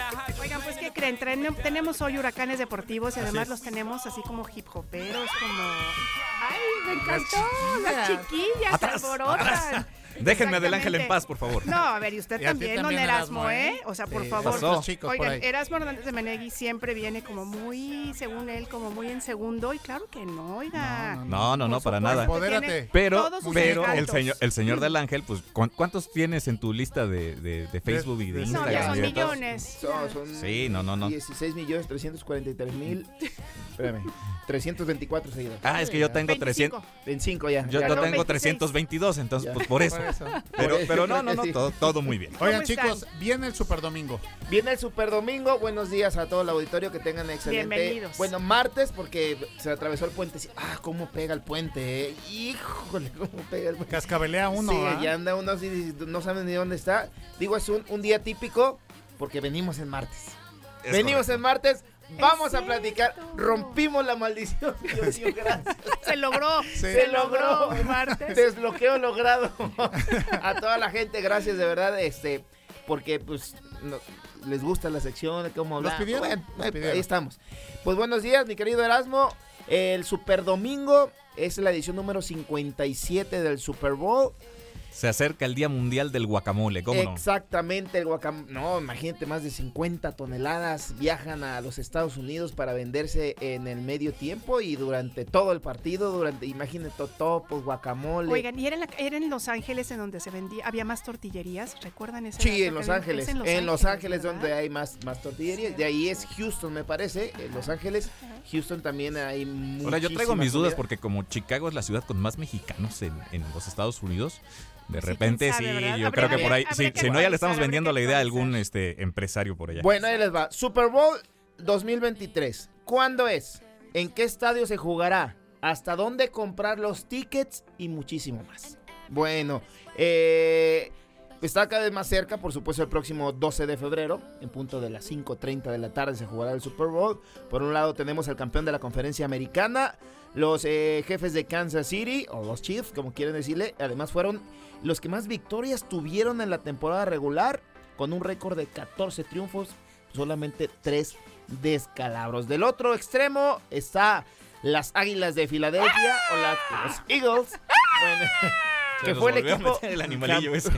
Oigan, pues ¿qué creen? Tenemos hoy huracanes deportivos y además los tenemos así como hip hoperos, como ¡ay, me encantó! Las chiquillas se alborotan. Déjenme a Del Ángel en paz, por favor. No, a ver, y usted y también, don Erasmo, Erasmo, ¿eh? O sea, sí, por favor. Pasó. Oigan, Erasmo Hernández de Menegui siempre viene como muy, según él, como muy en segundo. Y claro que no, oiga. No, no, no, no, no para nada. Empodérate. Pero, pero el señor, el señor Del Ángel, pues, ¿cuántos tienes en tu lista de, de, de Facebook y de Instagram? No, ya son millones. Son, son sí, no, no, no. dieciséis millones trescientos cuarenta y tres mil. Espérame. trescientos veinticuatro seguidores. Ah, es que yo tengo trescientos. veinticinco ya. Yo, ya, yo no, tengo trescientos veintidós, entonces, ya. Pues por eso. Eso. Pero, pero no, no, no, todo, todo muy bien. Oigan, chicos, viene el Superdomingo. Viene el Superdomingo. Buenos días a todo el auditorio, que tengan excelente. Bienvenidos. Bueno, martes, porque se atravesó el puente. Ah, cómo pega el puente, eh. Híjole, cómo pega el puente. Cascabelea uno. Sí, ¿eh? Ya anda uno así, no saben ni dónde está. Digo, es un, un día típico porque venimos en martes. Es venimos correcto. En martes. Vamos a platicar. Rompimos la maldición. Dios mío, gracias. Se logró. Sí. Se, Se logró. logró martes. Desbloqueo logrado. A toda la gente, gracias de verdad, este, porque pues no, les gusta la sección, cómo hablar. Nos pidieron. Bueno, ahí, ahí estamos. Pues buenos días, mi querido Erasmo. El Super Domingo es la edición número cincuenta y siete del Super Bowl. Se acerca el Día Mundial del Guacamole, ¿cómo no? Exactamente, el guacamole. No, imagínate, más de cincuenta toneladas viajan a los Estados Unidos para venderse en el medio tiempo y durante todo el partido, durante, imagínate, totopos, guacamole. Oigan, ¿y era en, la, era en Los Ángeles en donde se vendía, había más tortillerías? ¿Recuerdan esa? Sí, en Los Ángeles, en Los Ángeles, en Los Ángeles donde hay más, más tortillerías. Sí. De ahí es Houston, me parece, en Los Ángeles. Ajá. Houston también hay muchísimas. Ahora, yo traigo mis dudas porque como Chicago es la ciudad con más mexicanos en, en los Estados Unidos, de repente sí, sabe, sí yo habría, creo que por ahí, habría, sí, habría si no ya le estamos vendiendo la idea a algún este, empresario por allá. Bueno, ahí les va. Super Bowl dos mil veintitrés. ¿Cuándo es? ¿En qué estadio se jugará? ¿Hasta dónde comprar los tickets? Y muchísimo más. Bueno, eh, está cada vez más cerca, por supuesto, el próximo doce de febrero, en punto de las cinco treinta de la tarde se jugará el Super Bowl. Por un lado tenemos al campeón de la Conferencia Americana, los eh, jefes de Kansas City, o los Chiefs, como quieren decirle. Además fueron los que más victorias tuvieron en la temporada regular, con un récord de catorce triunfos, solamente tres descalabros. Del otro extremo está las Águilas de Filadelfia, o las, los Eagles. Bueno, que fue el equipo el animalillo ese.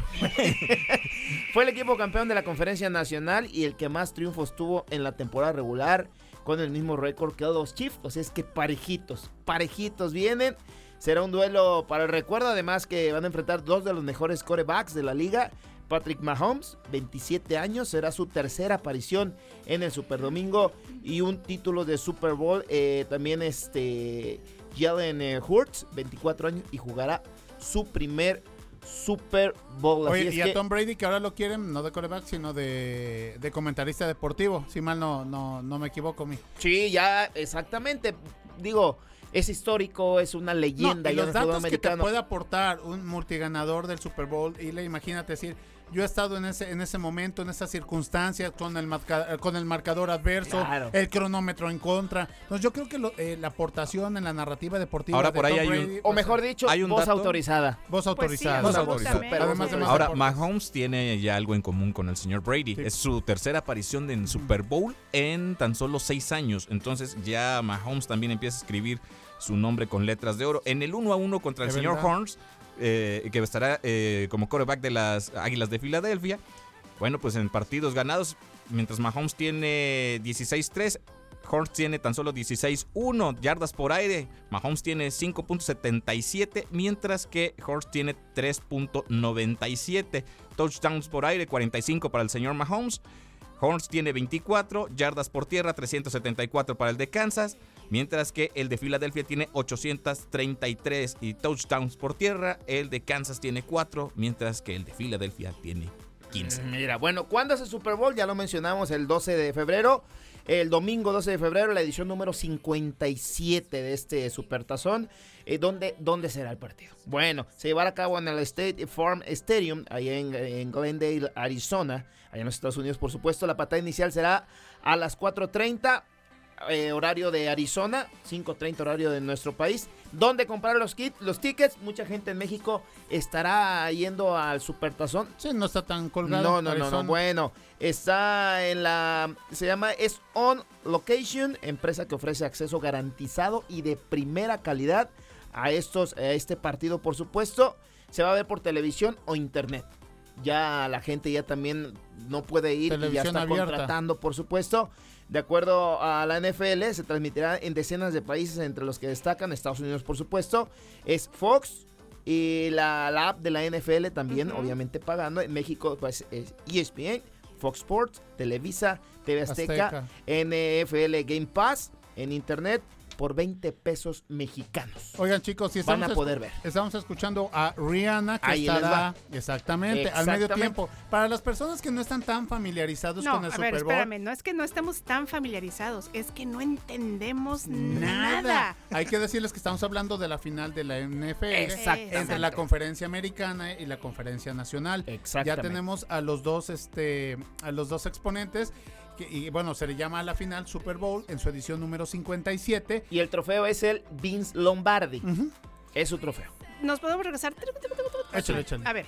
Fue el equipo campeón de la Conferencia Nacional y el que más triunfos tuvo en la temporada regular, con el mismo récord que los Chiefs. O sea, es que parejitos, parejitos vienen. Será un duelo para el recuerdo, además que van a enfrentar dos de los mejores quarterbacks de la liga. Patrick Mahomes, veintisiete años, será su tercera aparición en el Superdomingo y un título de Super Bowl. Eh, también este Jalen Hurts, veinticuatro años, y jugará su primer Super Bowl. Oye, y a que... Tom Brady, que ahora lo quieren, no de quarterback, sino de, de comentarista deportivo, si mal no, no, no me equivoco, mijo. Sí, ya, exactamente. Digo, es histórico, es una leyenda. No, y los datos que te puede aportar un multiganador del Super Bowl, y le imagínate decir, yo he estado en ese en ese momento, en esas circunstancias, con el marca, con el marcador adverso, claro, el cronómetro en contra. Entonces yo creo que lo, eh, la aportación en la narrativa deportiva. Ahora de por ahí Tom hay Brady, un, o mejor dicho, ¿hay un voz dato? Autorizada. Voz autorizada. Pues sí, voz autorizada. Además, además, ahora Mahomes tiene ya algo en común con el señor Brady. Sí. Es su tercera aparición en Super Bowl en tan solo seis años. Entonces ya Mahomes también empieza a escribir su nombre con letras de oro. En el uno a uno contra el es señor verdad. Horns. Eh, que estará eh, como quarterback de las Águilas de Filadelfia. Bueno, pues en partidos ganados, mientras Mahomes tiene dieciséis tres, Horns tiene tan solo dieciséis uno. Yardas por aire, Mahomes tiene cinco punto setenta y siete, mientras que Horns tiene tres punto noventa y siete. Touchdowns por aire, cuarenta y cinco para el señor Mahomes. Horns tiene veinticuatro, yardas por tierra, trescientos setenta y cuatro para el de Kansas, mientras que el de Filadelfia tiene ochocientos treinta y tres, y touchdowns por tierra, el de Kansas tiene cuatro, mientras que el de Filadelfia tiene quince. Mira, bueno, ¿cuándo es el Super Bowl? Ya lo mencionamos, el doce de febrero, el domingo doce de febrero, la edición número cincuenta y siete de este Supertazón. Eh, ¿dónde, ¿Dónde será el partido? Bueno, se llevará a cabo en el State Farm Stadium, allá en, en Glendale, Arizona, allá en los Estados Unidos, por supuesto. La patada inicial será a las cuatro treinta, Eh, horario de Arizona, cinco treinta horario de nuestro país. ¿Dónde comprar los kits, los tickets? Mucha gente en México estará yendo al Supertazón. Sí, no está tan colgado. No, no, Arizona. no, no. Bueno, está en la, se llama, es On Location, empresa que ofrece acceso garantizado y de primera calidad a estos, a este partido, por supuesto. Se va a ver por televisión o internet. Ya la gente ya también no puede ir televisión y ya está abierta. Contratando, por supuesto. De acuerdo a la N F L, se transmitirá en decenas de países, entre los que destacan Estados Unidos, por supuesto, es Fox, y la, la app de la N F L también, uh-huh. obviamente pagando. En México pues, es E S P N, Fox Sports, Televisa, T V Azteca, Azteca, N F L Game Pass, en internet por veinte pesos mexicanos. Oigan, chicos, si estamos, van a poder ver. Estamos escuchando a Rihanna, que ahí estará exactamente, exactamente al medio tiempo. Para las personas que no están tan familiarizados no, con el Super Bowl. No, a ver, espérame, no es que no estamos tan familiarizados, es que no entendemos nada. nada. Hay que decirles que estamos hablando de la final de la N F L, Exacto. entre la Conferencia Americana y la Conferencia Nacional. Exactamente. Ya tenemos a los dos este a los dos exponentes. Que, y bueno, se le llama a la final Super Bowl en su edición número cincuenta y siete. Y el trofeo es el Vince Lombardi. Uh-huh. Es su trofeo. Nos podemos regresar. Échale, échale. A ver,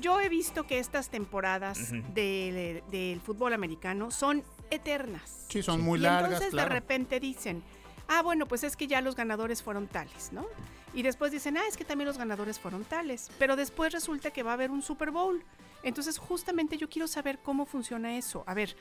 yo he visto que estas temporadas uh-huh. del, del fútbol americano son eternas. Sí, son sí. muy largas. Y entonces claro. de repente dicen, ah, bueno, pues es que ya los ganadores fueron tales, ¿no? Y después dicen, ah, es que también los ganadores fueron tales. Pero después resulta que va a haber un Super Bowl. Entonces, justamente yo quiero saber cómo funciona eso. A ver,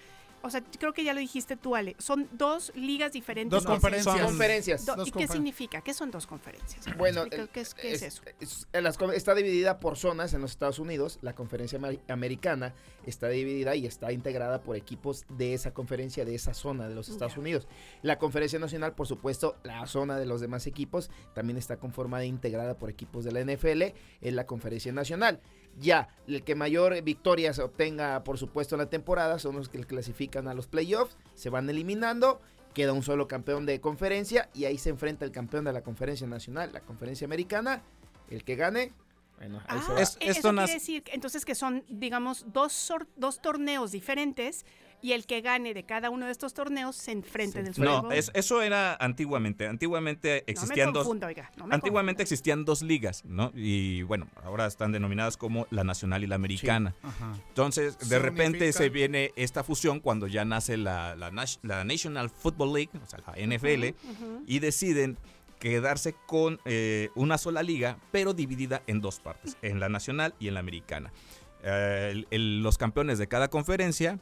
o sea, creo que ya lo dijiste tú, Ale. Son dos ligas diferentes. Dos conferencias. Son conferencias. Do- dos ¿Y confer- qué significa? ¿Qué son dos conferencias? Bueno, ¿Qué, qué, es, qué es, es eso? Es, es, está dividida por zonas en los Estados Unidos. La Conferencia Americana está dividida y está integrada por equipos de esa conferencia, de esa zona de los Estados yeah. Unidos. La Conferencia Nacional, por supuesto, la zona de los demás equipos, también está conformada e integrada por equipos de la N F L. Es la Conferencia Nacional. Ya, el que mayor victorias obtenga, por supuesto, en la temporada, son los que clasifican a los playoffs, se van eliminando, queda un solo campeón de conferencia, y ahí se enfrenta el campeón de la Conferencia Nacional, la Conferencia Americana, el que gane. Bueno, ah, eso es, esto quiere decir, entonces, que son, digamos, dos, sor- dos torneos diferentes, y el que gane de cada uno de estos torneos se enfrenta sí. en el Super Bowl. No, es, eso era antiguamente. Antiguamente existían no me confundo, dos oiga, no me Antiguamente confundo. existían dos ligas, ¿no? Y bueno, ahora están denominadas como la nacional y la americana. Sí. Entonces, de ¿Significa? repente se viene esta fusión cuando ya nace la la, la National Football League, o sea, la N F L, uh-huh, uh-huh. y deciden quedarse con eh, una sola liga, pero dividida en dos partes, en la nacional y en la americana. Eh, el, el, los campeones de cada conferencia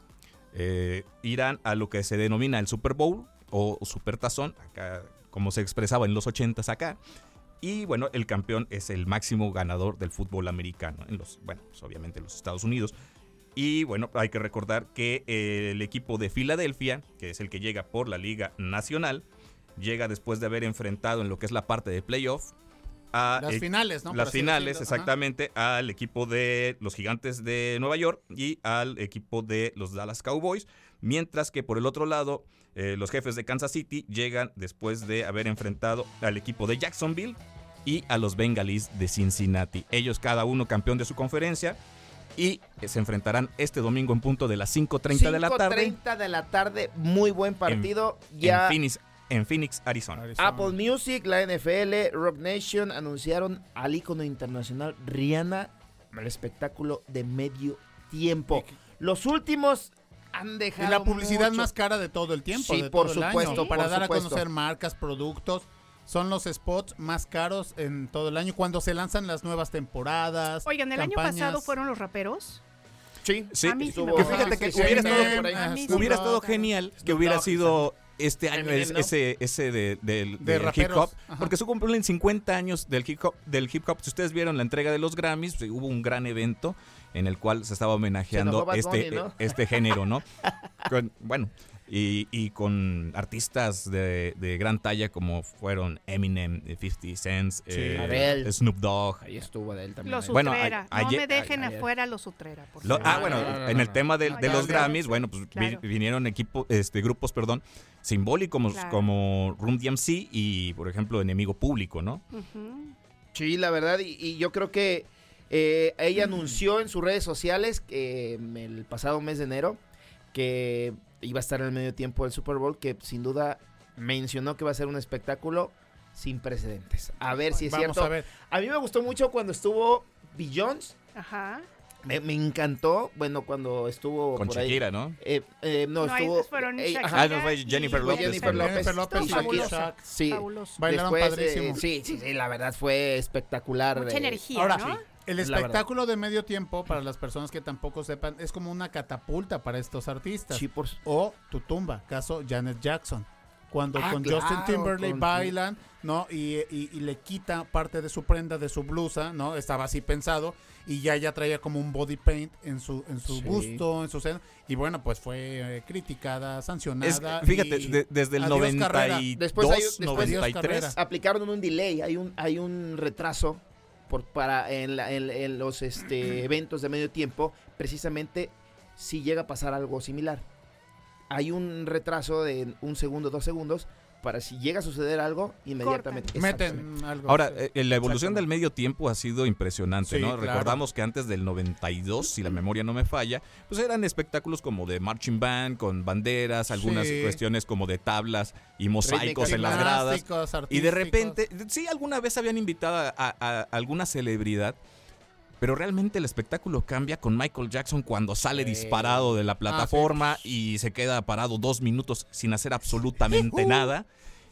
eh, irán a lo que se denomina el Super Bowl o Super Tazón, acá, como se expresaba en los ochentas acá. Y bueno, el campeón es el máximo ganador del fútbol americano, en los, bueno, obviamente en los Estados Unidos. Y bueno, hay que recordar que eh, el equipo de Filadelfia, que es el que llega por la Liga Nacional, llega después de haber enfrentado en lo que es la parte de playoff a las eh, finales, ¿no? Las finales, exactamente, ajá, al equipo de los Gigantes de Nueva York y al equipo de los Dallas Cowboys. Mientras que por el otro lado, eh, los Jefes de Kansas City llegan después de haber enfrentado al equipo de Jacksonville y a los Bengalis de Cincinnati. Ellos cada uno campeón de su conferencia. Y se enfrentarán este domingo en punto de las cinco treinta de la tarde. cinco treinta de la tarde, muy buen partido. En, ya en, Phoenix, en Phoenix, Arizona. Arizona. Apple Music, la N F L, Rock Nation anunciaron al ícono internacional Rihanna el espectáculo de medio tiempo. Los últimos han dejado. Y la publicidad mucho. Más cara de todo el tiempo. Sí, de por todo supuesto. El año, para por dar supuesto. A conocer marcas, productos. Son los spots más caros en todo el año, cuando se lanzan las nuevas temporadas. Oigan, el campañas. Año pasado fueron los raperos. Sí, sí. A mí sí me que fíjate que sí, hubiera, sí, estado, a sí hubiera estado genial que no, hubiera no, sido este año es, no. ese ese de, de, de, de, de hip hop. Ajá. Porque se cumplen cincuenta años del hip hop. Del hip hop. Si ustedes vieron la entrega de los Grammys, pues, hubo un gran evento en el cual se estaba homenajeando se este, Bonnie, ¿no? este género, ¿no? Con, bueno. Y, y con artistas de, de gran talla como fueron Eminem, fifty Cent, sí, eh, Snoop Dogg. Ahí estuvo Adele también. Los bueno, Utrera. A, a, no ayer, me dejen a, afuera los Utrera. Por lo, ah, bueno, no, no, en el no, tema de, no, de los Grammys, bueno, pues claro. vi, vinieron equipos, este, grupos, perdón, simbólicos claro. como Run D M C y, por ejemplo, Enemigo Público, ¿no? Uh-huh. Sí, la verdad, y, y yo creo que eh, ella uh-huh. anunció en sus redes sociales eh, el pasado mes de enero que iba a estar en el medio tiempo del Super Bowl, que sin duda mencionó que va a ser un espectáculo sin precedentes. A ver si es Vamos cierto. A, ver. A mí me gustó mucho cuando estuvo Beyoncé. Ajá. Me, me encantó. Bueno, cuando estuvo con por Shakira, ahí. ¿No? Eh, eh, no, no, estuvo. Fueron eh, Shakira. Ah, no, fue Jennifer López. Jennifer López. Jennifer López y Shakira. Sí. Fabuloso. Bailaron Después, padrísimo. Eh, sí, sí, sí, la verdad fue espectacular. Mucha eh, energía, ahora, ¿no? Sí. El espectáculo de medio tiempo, para las personas que tampoco sepan, es como una catapulta para estos artistas. Sí, por... O tu tumba, caso Janet Jackson. Cuando ah, con claro, Justin Timberlake con... bailan, ¿no? Y, y, y le quita parte de su prenda, de su blusa, ¿no? Estaba así pensado. Y ya ya traía como un body paint en su en su sí. busto, en su seno. Y bueno, pues fue eh, criticada, sancionada. Es, fíjate, y, de, desde el noventa y dos, después hay, después noventa y tres. Aplicaron un delay, hay un hay un retraso. Por, para en, la, en, en los este, eventos de medio tiempo, precisamente si llega a pasar algo similar. Hay un retraso de un segundo, dos segundos, para si llega a suceder algo, inmediatamente. Meten algo. Ahora, eh, la evolución del medio tiempo ha sido impresionante, sí, ¿no? Claro. Recordamos que antes del noventa y dos, si la memoria no me falla, pues eran espectáculos como de marching band, con banderas, algunas sí. cuestiones como de tablas y mosaicos en las gradas. Y de repente, sí, alguna vez habían invitado a, a, a alguna celebridad, pero realmente el espectáculo cambia con Michael Jackson cuando sale eh. disparado de la plataforma ah, sí. y se queda parado dos minutos sin hacer absolutamente uh-huh. nada.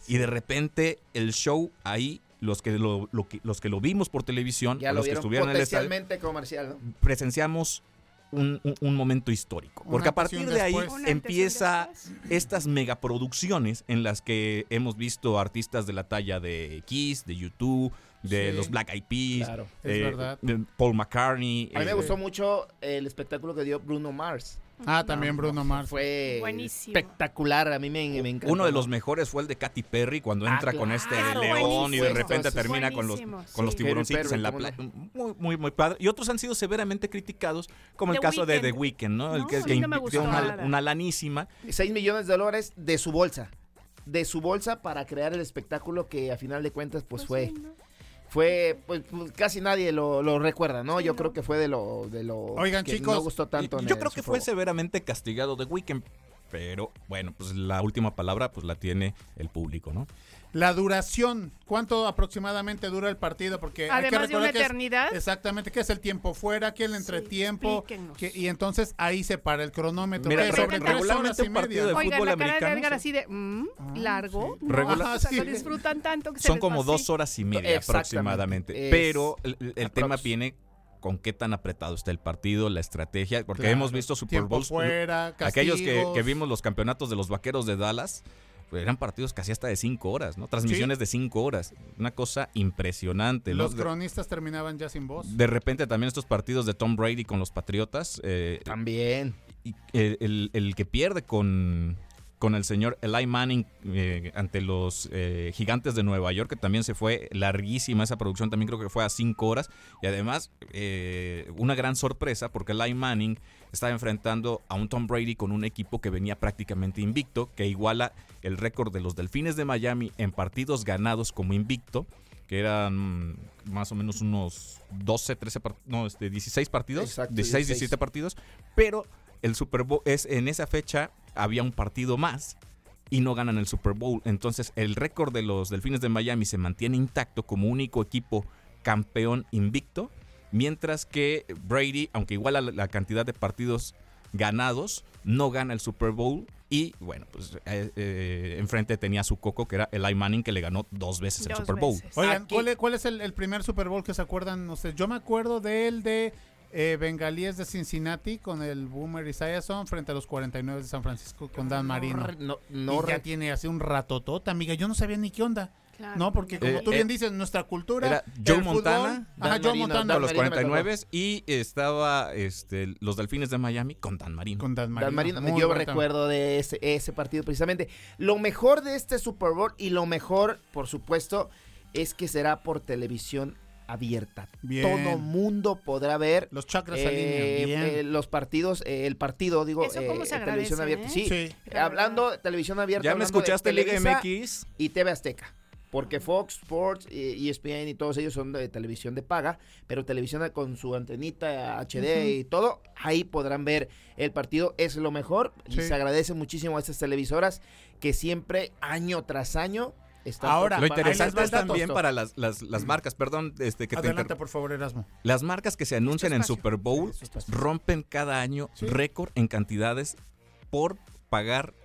Y de repente el show ahí, los que lo, lo, que, los que lo vimos por televisión, ya los lo que estuvieron en el estadio, comercial, ¿no? Presenciamos un, un, un momento histórico. Una porque a partir de ahí empieza estas megaproducciones en las que hemos visto artistas de la talla de Kiss, de U dos, de sí, los Black Eyed Peas, claro, eh, Paul McCartney. A mí eh, me gustó mucho el espectáculo que dio Bruno Mars. Ah, también Bruno Mars. Fue buenísimo. Espectacular, a mí me, me encantó. Uno de los mejores fue el de Katy Perry, cuando entra ah, claro, con este león y de repente termina con los, con sí. los tiburoncitos Perry, en la playa. Muy, muy, muy padre. Y otros han sido severamente criticados, como The el caso Weeknd. de The Weeknd, ¿no? no el que, que no invirtió una, una lanísima. seis millones de dólares de su bolsa. De su bolsa para crear el espectáculo que a final de cuentas pues, pues fue... Sí, ¿no? Fue, pues, casi nadie lo, lo recuerda, ¿no? Sí, yo no. creo que fue de lo, de lo Oigan, que chicos, no gustó tanto. Yo, yo creo que fue severamente castigado The Weeknd pero bueno, pues la última palabra pues la tiene el público, ¿no? La duración, ¿cuánto aproximadamente dura el partido? Porque además hay que recordar de una que eternidad. Es, exactamente, ¿qué es el tiempo fuera? ¿Qué es el entretiempo? Sí, que, y entontonces ahí se para el cronómetro. Mira, es sobre tres horas y media. Oigan, la cara de Edgar así de, mmm, ah, largo. Sí. No, Regular, o sea, sí. Se disfrutan tanto que son se como así. Dos horas y media aproximadamente. Es, pero el, el tema viene con qué tan apretado está el partido, la estrategia, porque claro, hemos visto Super Bowls. Fuera, aquellos que, que vimos los campeonatos de los Vaqueros de Dallas, eran partidos casi hasta de cinco horas, ¿no? Transmisiones sí. de cinco horas. Una cosa impresionante. Los, los cronistas terminaban ya sin voz. De repente también estos partidos de Tom Brady con los Patriotas. Eh, también. Y, eh, el, el que pierde con, con el señor Eli Manning eh, ante los eh, Gigantes de Nueva York, que también se fue larguísima esa producción, también creo que fue a cinco horas. Y además, eh, una gran sorpresa porque Eli Manning estaba enfrentando a un Tom Brady con un equipo que venía prácticamente invicto, que iguala el récord de los Delfines de Miami en partidos ganados como invicto, que eran más o menos unos doce, trece, no, este, dieciséis partidos, exacto, dieciséis, diecisiete partidos, pero el Super Bowl es en esa fecha había un partido más y no ganan el Super Bowl, entonces el récord de los Delfines de Miami se mantiene intacto como único equipo campeón invicto. Mientras que Brady, aunque iguala la cantidad de partidos ganados, no gana el Super Bowl. Y bueno, pues eh, eh, enfrente tenía a su coco, que era Eli Manning, que le ganó dos veces dos el Super Bowl. Veces. Oigan, ¿cuál es, cuál es el, el primer Super Bowl que se acuerdan ustedes? Yo me acuerdo del de eh, Bengalíes de Cincinnati con el Boomer Esiason frente a los cuarenta y nueve de San Francisco con Dan Marino. No, no, no, y ya tiene hace un ratotota, amiga. Yo no sabía ni qué onda. Claro. No, porque como eh, tú bien eh, dices, nuestra cultura era Joe Montana, fútbol, ajá, Joe Montana, los cuarenta y nueve y estaba este, los Delfines de Miami con Dan Marino. Con Dan Marino, Dan Marino. Muy yo brutal. Recuerdo de ese, ese partido precisamente. Lo mejor de este Super Bowl y lo mejor, por supuesto, es que será por televisión abierta. Bien. Todo mundo podrá ver los chakras eh, alinean. Eh, los partidos, eh, el partido, digo, eh, agradece, televisión abierta. ¿Eh? Sí, sí. Hablando de televisión abierta. Ya me escuchaste Liga M X y T V Azteca. Porque Fox Sports, E S P N y todos ellos son de televisión de paga, pero televisión con su antenita H D y todo, ahí podrán ver el partido. Es lo mejor sí. y se agradece muchísimo a estas televisoras que siempre, año tras año, están. Ahora, lo interesante es también para las, las, las marcas, perdón, este que adelante, te inter... por favor, Erasmo. Las marcas que se anuncian en Super Bowl rompen cada año sí. récord en cantidades por pagar.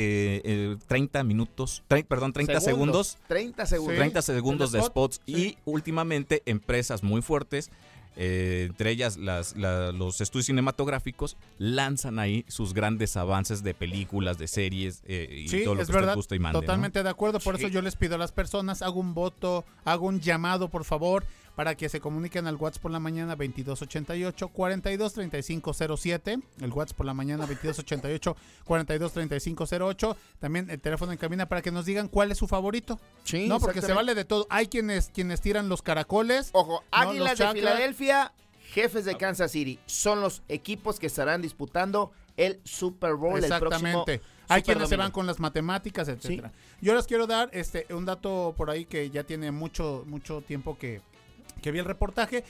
Eh, eh, treinta minutos, tre- perdón, treinta segundos, segundos. treinta segundos. Sí. treinta segundos de spots sí. y últimamente empresas muy fuertes, eh, entre ellas las, la, los estudios cinematográficos, lanzan ahí sus grandes avances de películas, de series eh, y sí, todo lo es que verdad, te gusta y mande. Totalmente, ¿no? De acuerdo, por sí. eso yo les pido a las personas, hago un voto, hago un llamado, por favor, para que se comuniquen al WhatsApp por la mañana veintidós ochenta y ocho, cuarenta y dos, treinta y cinco cero siete, el WhatsApp por la mañana veintidós ochenta y ocho, cuarenta y dos, treinta y cinco cero ocho, también el teléfono en cabina para que nos digan cuál es su favorito. Sí, no, porque se vale de todo. Hay quienes quienes tiran los caracoles. Ojo, Águilas de Filadelfia, Jefes de Kansas City, son los equipos que estarán disputando el Super Bowl el próximo. Exactamente. Hay quienes domingo. Se van con las matemáticas, etcétera. Sí. Yo les quiero dar este un dato por ahí que ya tiene mucho mucho tiempo que que vi el reportaje.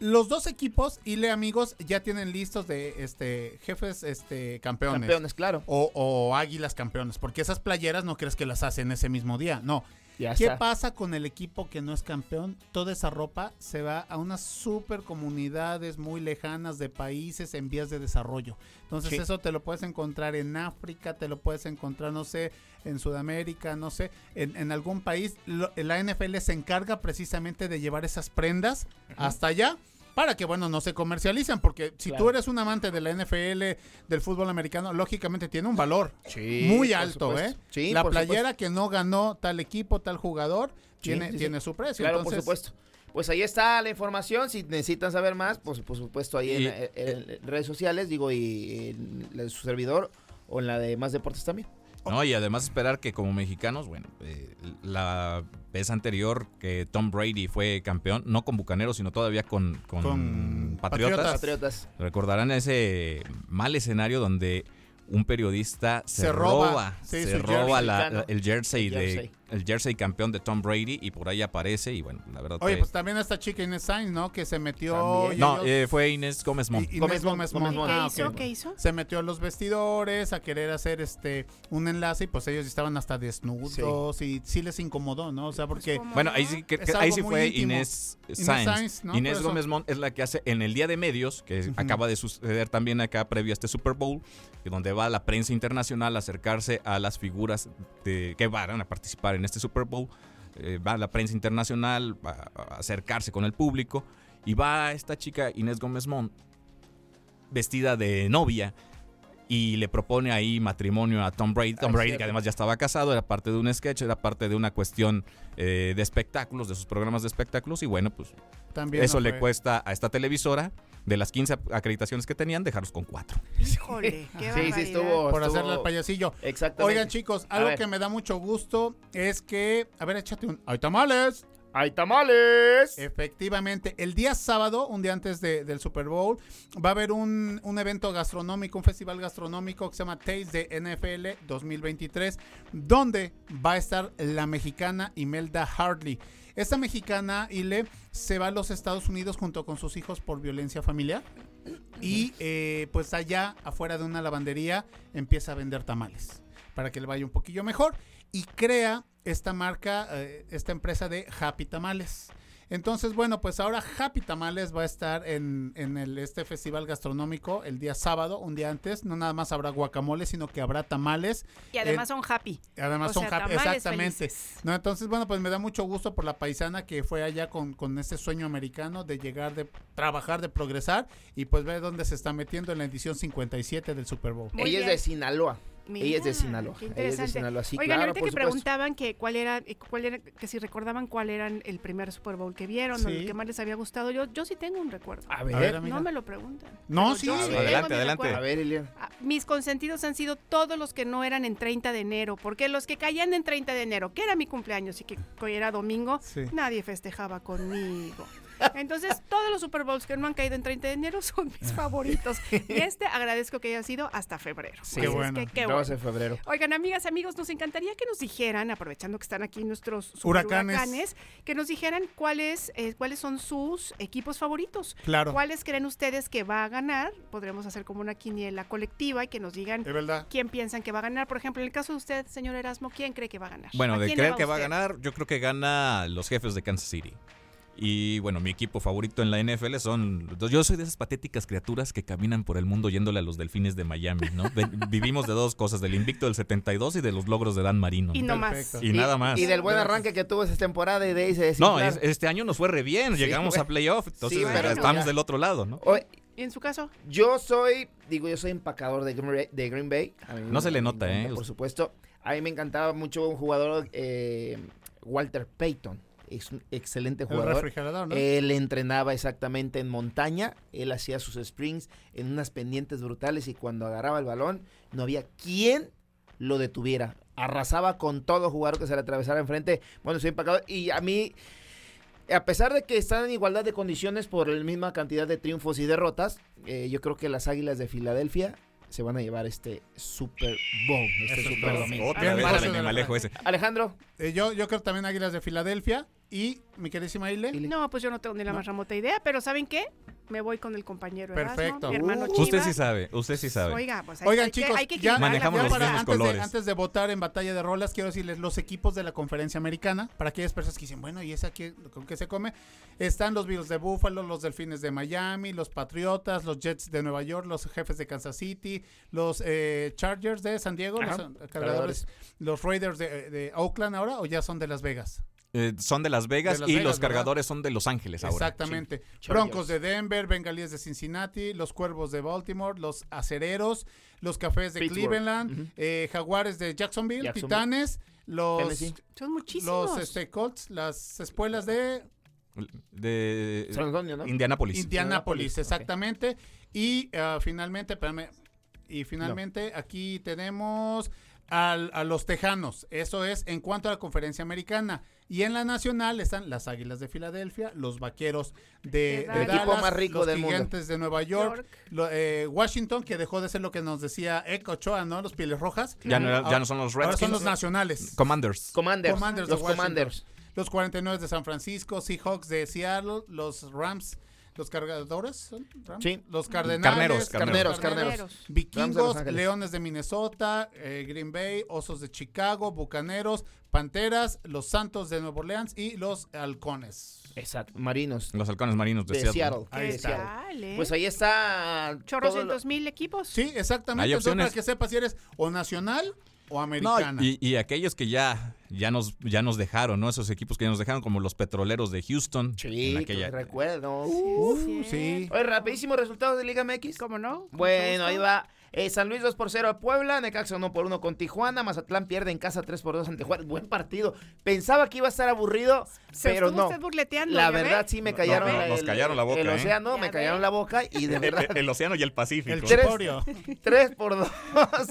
Los dos equipos, Ile amigos, ya tienen listos de este jefes este campeones. Campeones, claro. O, o Águilas campeones, porque esas playeras no crees que las hacen ese mismo día, no. Ya ¿Qué está. Pasa con el equipo que no es campeón? Toda esa ropa se va a unas super comunidades muy lejanas de países en vías de desarrollo. Entonces sí. eso te lo puedes encontrar en África, te lo puedes encontrar, no sé, en Sudamérica, no sé, en, en algún país. Lo, la N F L se encarga precisamente de llevar esas prendas ajá. hasta allá. Para que, bueno, no se comercializan, porque si claro. tú eres un amante de la N F L, del fútbol americano, lógicamente tiene un valor sí, muy alto, ¿eh? Sí, la playera supuesto. Que no ganó tal equipo, tal jugador, sí, tiene, sí, tiene sí. su precio. Claro, entonces, por supuesto. Pues ahí está la información, si necesitan saber más, pues por supuesto ahí y, en, en, en redes sociales, digo, y en la de su servidor o en la de Más Deportes también. No, y además esperar que como mexicanos, bueno, eh, la vez anterior que Tom Brady fue campeón, no con Bucaneros, sino todavía con, con, con Patriotas, Patriotas. Recordarán ese mal escenario donde un periodista se, se roba, roba sí, se roba jersey, la, la, el jersey, el jersey. De el jersey campeón de Tom Brady y por ahí aparece y bueno, la verdad. Oye, que... pues también esta chica Inés Sainz, ¿no? Que se metió. Y no, ellos... eh, fue Inés Gómez Mont. Inés Gómez, Gómez Mont. Mont. ¿Qué ah, hizo? Okay. ¿Qué hizo? Se metió a los vestidores a querer hacer este un enlace y pues ellos estaban hasta desnudos sí. y sí les incomodó, ¿no? O sea, porque pues bueno, ahí sí, que, ahí sí fue íntimo. Inés Sainz. Inés, Sainz, ¿no? Inés Gómez Mont es la que hace en el Día de Medios, que uh-huh. acaba de suceder también acá previo a este Super Bowl, donde va la prensa internacional a acercarse a las figuras de, que van a participar en este Super Bowl. Eh, va la prensa internacional va a acercarse con el público y va esta chica Inés Gómez Mont vestida de novia y le propone ahí matrimonio a Tom Brady. Tom ah, Brady, cierto. Que además ya estaba casado, era parte de un sketch, era parte de una cuestión eh, de espectáculos, de sus programas de espectáculos. Y bueno, pues también eso no le cuesta a esta televisora, de las quince acreditaciones que tenían, dejarlos con cuatro. Híjole, qué barbaridad. Sí, sí, estuvo. Por estuvo. Hacerle el payasillo. Exactamente. Oigan, chicos, algo que me da mucho gusto es que... A ver, échate un... ¡Hay tamales! ¡Hay tamales! Efectivamente, el día sábado, un día antes de, del Super Bowl, va a haber un, un evento gastronómico, un festival gastronómico que se llama Taste de N F L dos mil veintitrés, donde va a estar la mexicana Imelda Hartley. Esta mexicana, Ile, se va a los Estados Unidos junto con sus hijos por violencia familiar y eh, pues allá, afuera de una lavandería, empieza a vender tamales para que le vaya un poquillo mejor y crea esta marca, eh, esta empresa de Happy Tamales. Entonces, bueno, pues ahora Happy Tamales va a estar en, en el, este festival gastronómico el día sábado, un día antes. No nada más habrá guacamole, sino que habrá tamales. Y además eh, son happy. Además o son sea, happy, exactamente. Felices. No, entonces, bueno, pues me da mucho gusto por la paisana que fue allá con, con ese sueño americano de llegar, de trabajar, de progresar y pues ver dónde se está metiendo en la edición cincuenta y siete del Super Bowl. Muy Ella bien. Es de Sinaloa. Mira, ella es de Sinaloa. Ella es de Sinaloa. Sí, oigan, claro, ahorita que supuesto. Preguntaban que cuál era, cuál era, que si recordaban cuál era el primer Super Bowl que vieron sí. o el que más les había gustado. Yo, yo sí tengo un recuerdo. A ver, a ver no me lo preguntan. No, sí, sí. Adelante, adelante. A ver, Ileana. Mis consentidos han sido todos los que no eran en treinta de enero, porque los que caían en treinta de enero, que era mi cumpleaños y que hoy era domingo, sí. nadie festejaba conmigo. Entonces, todos los Super Bowls que no han caído en treinta de enero son mis favoritos. Y este agradezco que haya sido hasta febrero. Sí, qué bueno. Es que, qué bueno. doce de febrero. Oigan, amigas, amigos, nos encantaría que nos dijeran, aprovechando que están aquí nuestros huracanes, huracanes que nos dijeran cuáles eh, cuáles son sus equipos favoritos. Claro. ¿Cuáles creen ustedes que va a ganar? Podremos hacer como una quiniela colectiva y que nos digan quién piensan que va a ganar. Por ejemplo, en el caso de usted, señor Erasmo, ¿quién cree que va a ganar? Bueno, de creer que va a ganar, yo creo que gana los Jefes de Kansas City. Y bueno, mi equipo favorito en la N F L son... Yo soy de esas patéticas criaturas que caminan por el mundo yéndole a los Delfines de Miami, ¿no? De, vivimos de dos cosas, del invicto del setenta y dos y de los logros de Dan Marino. Y no más. Y, y nada más. Y del buen arranque que tuvo esa temporada y de ahí se desinflaron. No, es, este año nos fue re bien, llegamos sí, a playoff, entonces sí, bueno, estamos ya. del otro lado, ¿no? O, ¿y en su caso? Yo soy, digo, yo soy empacador de Green Bay. De Green Bay. A mí no me se me le nota, encanta, ¿eh? Por supuesto. A mí me encantaba mucho un jugador, eh, Walter Payton. Es un excelente jugador. ¿No? Él entrenaba exactamente en montaña, él hacía sus sprints en unas pendientes brutales y cuando agarraba el balón no había quien lo detuviera. Arrasaba con todo jugador que se le atravesara enfrente. Bueno, soy empacado y a mí, a pesar de que están en igualdad de condiciones por la misma cantidad de triunfos y derrotas, eh, yo creo que las Águilas de Filadelfia se van a llevar este Super Bowl. Este Eso Super Bowl. Otra vez me alejo ese. Alejandro. Eh, yo, yo creo también Águilas de Filadelfia. ¿Y mi queridísima Ile? No, pues yo no tengo ni la no. más remota idea, pero ¿saben qué? Me voy con el compañero Erasmo, Perfecto. Mi hermano uh, Chiva. Usted sí sabe, usted sí sabe. Oiga, pues hay, Oigan, hay chicos, que, hay que ya manejamos ya los para, antes, colores. De, antes de votar en Batalla de Rolas, quiero decirles los equipos de la Conferencia Americana, para aquellas personas que dicen, bueno, ¿y esa qué, con qué se come? Están los Bills de Buffalo, los Delfines de Miami, los Patriotas, los Jets de Nueva York, los Jefes de Kansas City, los eh, Chargers de San Diego, Ajá, los cargadores, los Raiders de, de Oakland ahora, ¿o ya son de Las Vegas? Eh, son de Las Vegas de Las y Vegas, los cargadores ¿verdad? Son de Los Ángeles ahora. Exactamente. Sí. Broncos de Denver, Bengalíes de Cincinnati, los Cuervos de Baltimore, los Acereros, los Cafés de Pittsburgh. Cleveland, uh-huh. eh, Jaguares de Jacksonville, Jacksonville. Titanes, los Tennessee. Son muchísimos. Los este, Colts, las espuelas de de San Antonio, ¿no? Indianápolis. Indianápolis, exactamente. Okay. Y uh, finalmente, espérame, y finalmente no. aquí tenemos al, a los Tejanos. Eso es en cuanto a la conferencia americana. Y en la nacional están las Águilas de Filadelfia, los Vaqueros de, de Dallas, el equipo más rico los del Gigantes mundo. De Nueva York, York. Lo, eh, Washington, que dejó de ser lo que nos decía Eck Ochoa, ¿no? Los Pieles Rojas. Ya no, ahora, ya no son los Redskins. Ahora son los nacionales. Commanders. Commanders. Commanders los Commanders. Los cuarenta y nueve de San Francisco, Seahawks de Seattle, los Rams. ¿Los cargadores? ¿Rams? Sí. Los cardenales. Carneros, carneros. carneros, carneros. Vikingos, de Leones de Minnesota, eh, Green Bay, Osos de Chicago, Bucaneros, Panteras, los Santos de Nueva Orleans y los Halcones. Exacto, marinos. Los Halcones Marinos de, de Seattle. Seattle. Ahí está. Dale. Pues ahí está. Chorrocientos mil equipos. Sí, exactamente. Hay opciones. Para que sepas si eres o nacional o americana. No, y, y aquellos que ya... Ya nos, ya nos dejaron, ¿no? Esos equipos que ya nos dejaron, como los Petroleros de Houston. Sí, aquella... recuerdo. Uf, sí. sí. Oye, rapidísimo resultados de Liga M X. ¿Cómo no? Bueno, ahí va. Eh, San Luis dos por cero a Puebla, Necaxa uno por uno con Tijuana, Mazatlán pierde en casa tres por dos ante Juárez. Buen partido. Pensaba que iba a estar aburrido, Se pero no. La verdad ve? sí me callaron. No, no, nos el, callaron la boca. El, el eh. océano, ya me ve. callaron la boca y de verdad. El, el océano y el Pacífico. El Chiporio. tres por dos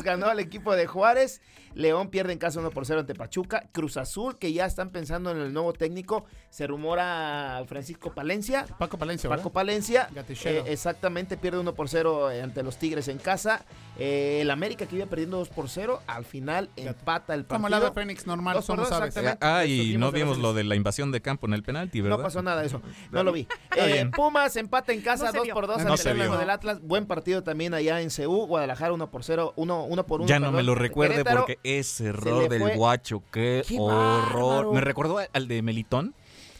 ganó el equipo de Juárez. León pierde en casa uno por cero ante Pachuca. Cruz Azul, que ya están pensando en el nuevo técnico, se rumora Francisco Palencia. Paco Palencia, Paco ¿verdad? Palencia. Eh, exactamente, pierde uno por cero ante los Tigres en casa. Eh, el América, que iba perdiendo dos por cero, al final empata el partido. Como la de Fénix, normal, eso no sabes. Ah, y no vimos lo de la invasión de campo en el penalti, ¿verdad? No pasó nada de eso, no lo vi. Eh, Pumas empata en casa dos por dos ante el del Atlas. Buen partido también allá en C U. Guadalajara uno por cero, uno por uno. Ya no me lo recuerde porque ese error del Guacho, qué, qué horror. Bárbaro. Me recordó al de Melitón.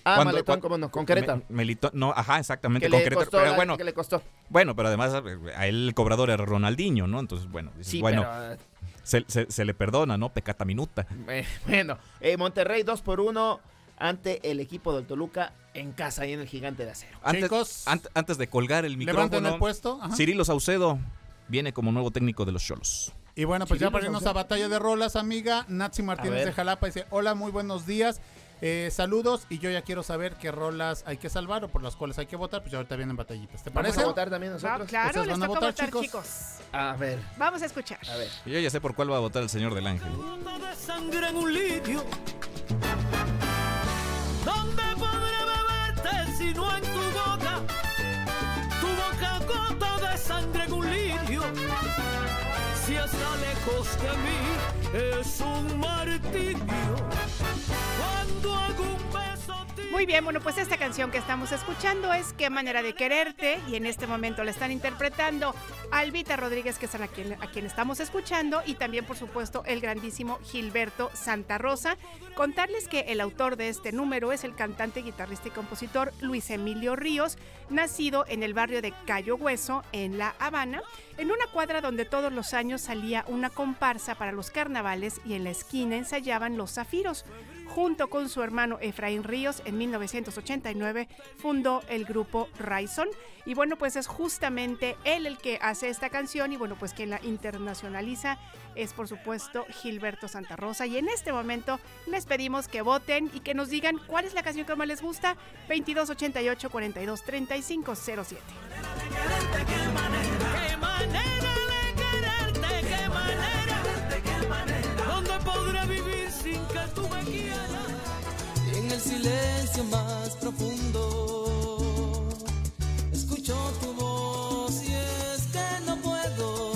Ah, cuando, Maletón, cuando, ¿cómo no? Con Querétaro. Me, Melitón, no, ajá, exactamente, con Querétaro. Pero la, bueno, que le costó. Bueno, pero además a él el cobrador era Ronaldinho, ¿no? Entonces, bueno, dices, sí, bueno pero, se, se, se le perdona, ¿no? Pecata minuta. Eh, bueno, eh, Monterrey dos por uno ante el equipo del Toluca en casa, ahí en el Gigante de Acero. Antes, Chicos, an- antes de colgar el micrófono, levanten el puesto. Ajá. Cirilo Saucedo viene como nuevo técnico de los Xolos. Y bueno, pues Cirilo ya para irnos Saucedo. A batalla de rolas, amiga, Natsi Martínez de Jalapa dice, hola, muy buenos días. Eh, saludos, y yo ya quiero saber qué rolas hay que salvar o por las cuales hay que votar. Pues ya ahorita vienen batallitas. ¿Te parece? ¿Vamos a votar también nosotros? No, claro, les toca votar, votar chicos? chicos. A ver. Vamos a escuchar. A ver. Yo ya sé por cuál va a votar el señor del Ángel. De sangre en un litio. ¿Dónde podré beberte si no en tu boca? Tu boca gota de sangre en un litio. Si está lejos de mí, es un martirio. Muy bien, bueno, pues esta canción que estamos escuchando es Qué Manera de Quererte, y en este momento la están interpretando Albita Rodríguez, que es a quien, a quien estamos escuchando, y también, por supuesto, el grandísimo Gilberto Santa Rosa. Contarles que el autor de este número es el cantante, guitarrista y compositor Luis Emilio Ríos, nacido en el barrio de Cayo Hueso, en La Habana, en una cuadra donde todos los años salía una comparsa para los carnavales y en la esquina ensayaban los zafiros. Junto con su hermano Efraín Ríos, en mil novecientos ochenta y nueve fundó el grupo Raison. Y bueno, pues es justamente él el que hace esta canción y bueno, pues quien la internacionaliza es por supuesto Gilberto Santa Rosa. Y en este momento les pedimos que voten y que nos digan cuál es la canción que más les gusta. veintidós ochenta y ocho cuarenta y dos treinta y cinco cero siete. El silencio más profundo, escucho tu voz y es que no puedo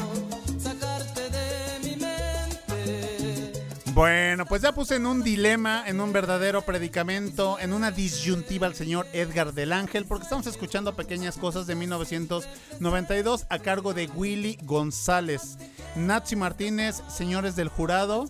sacarte de mi mente. Bueno, pues ya puse en un dilema, en un verdadero predicamento, en una disyuntiva al señor Edgar del Ángel, porque estamos escuchando Pequeñas Cosas de mil novecientos noventa y dos a cargo de Willy González. Natsi Martínez, señores del jurado.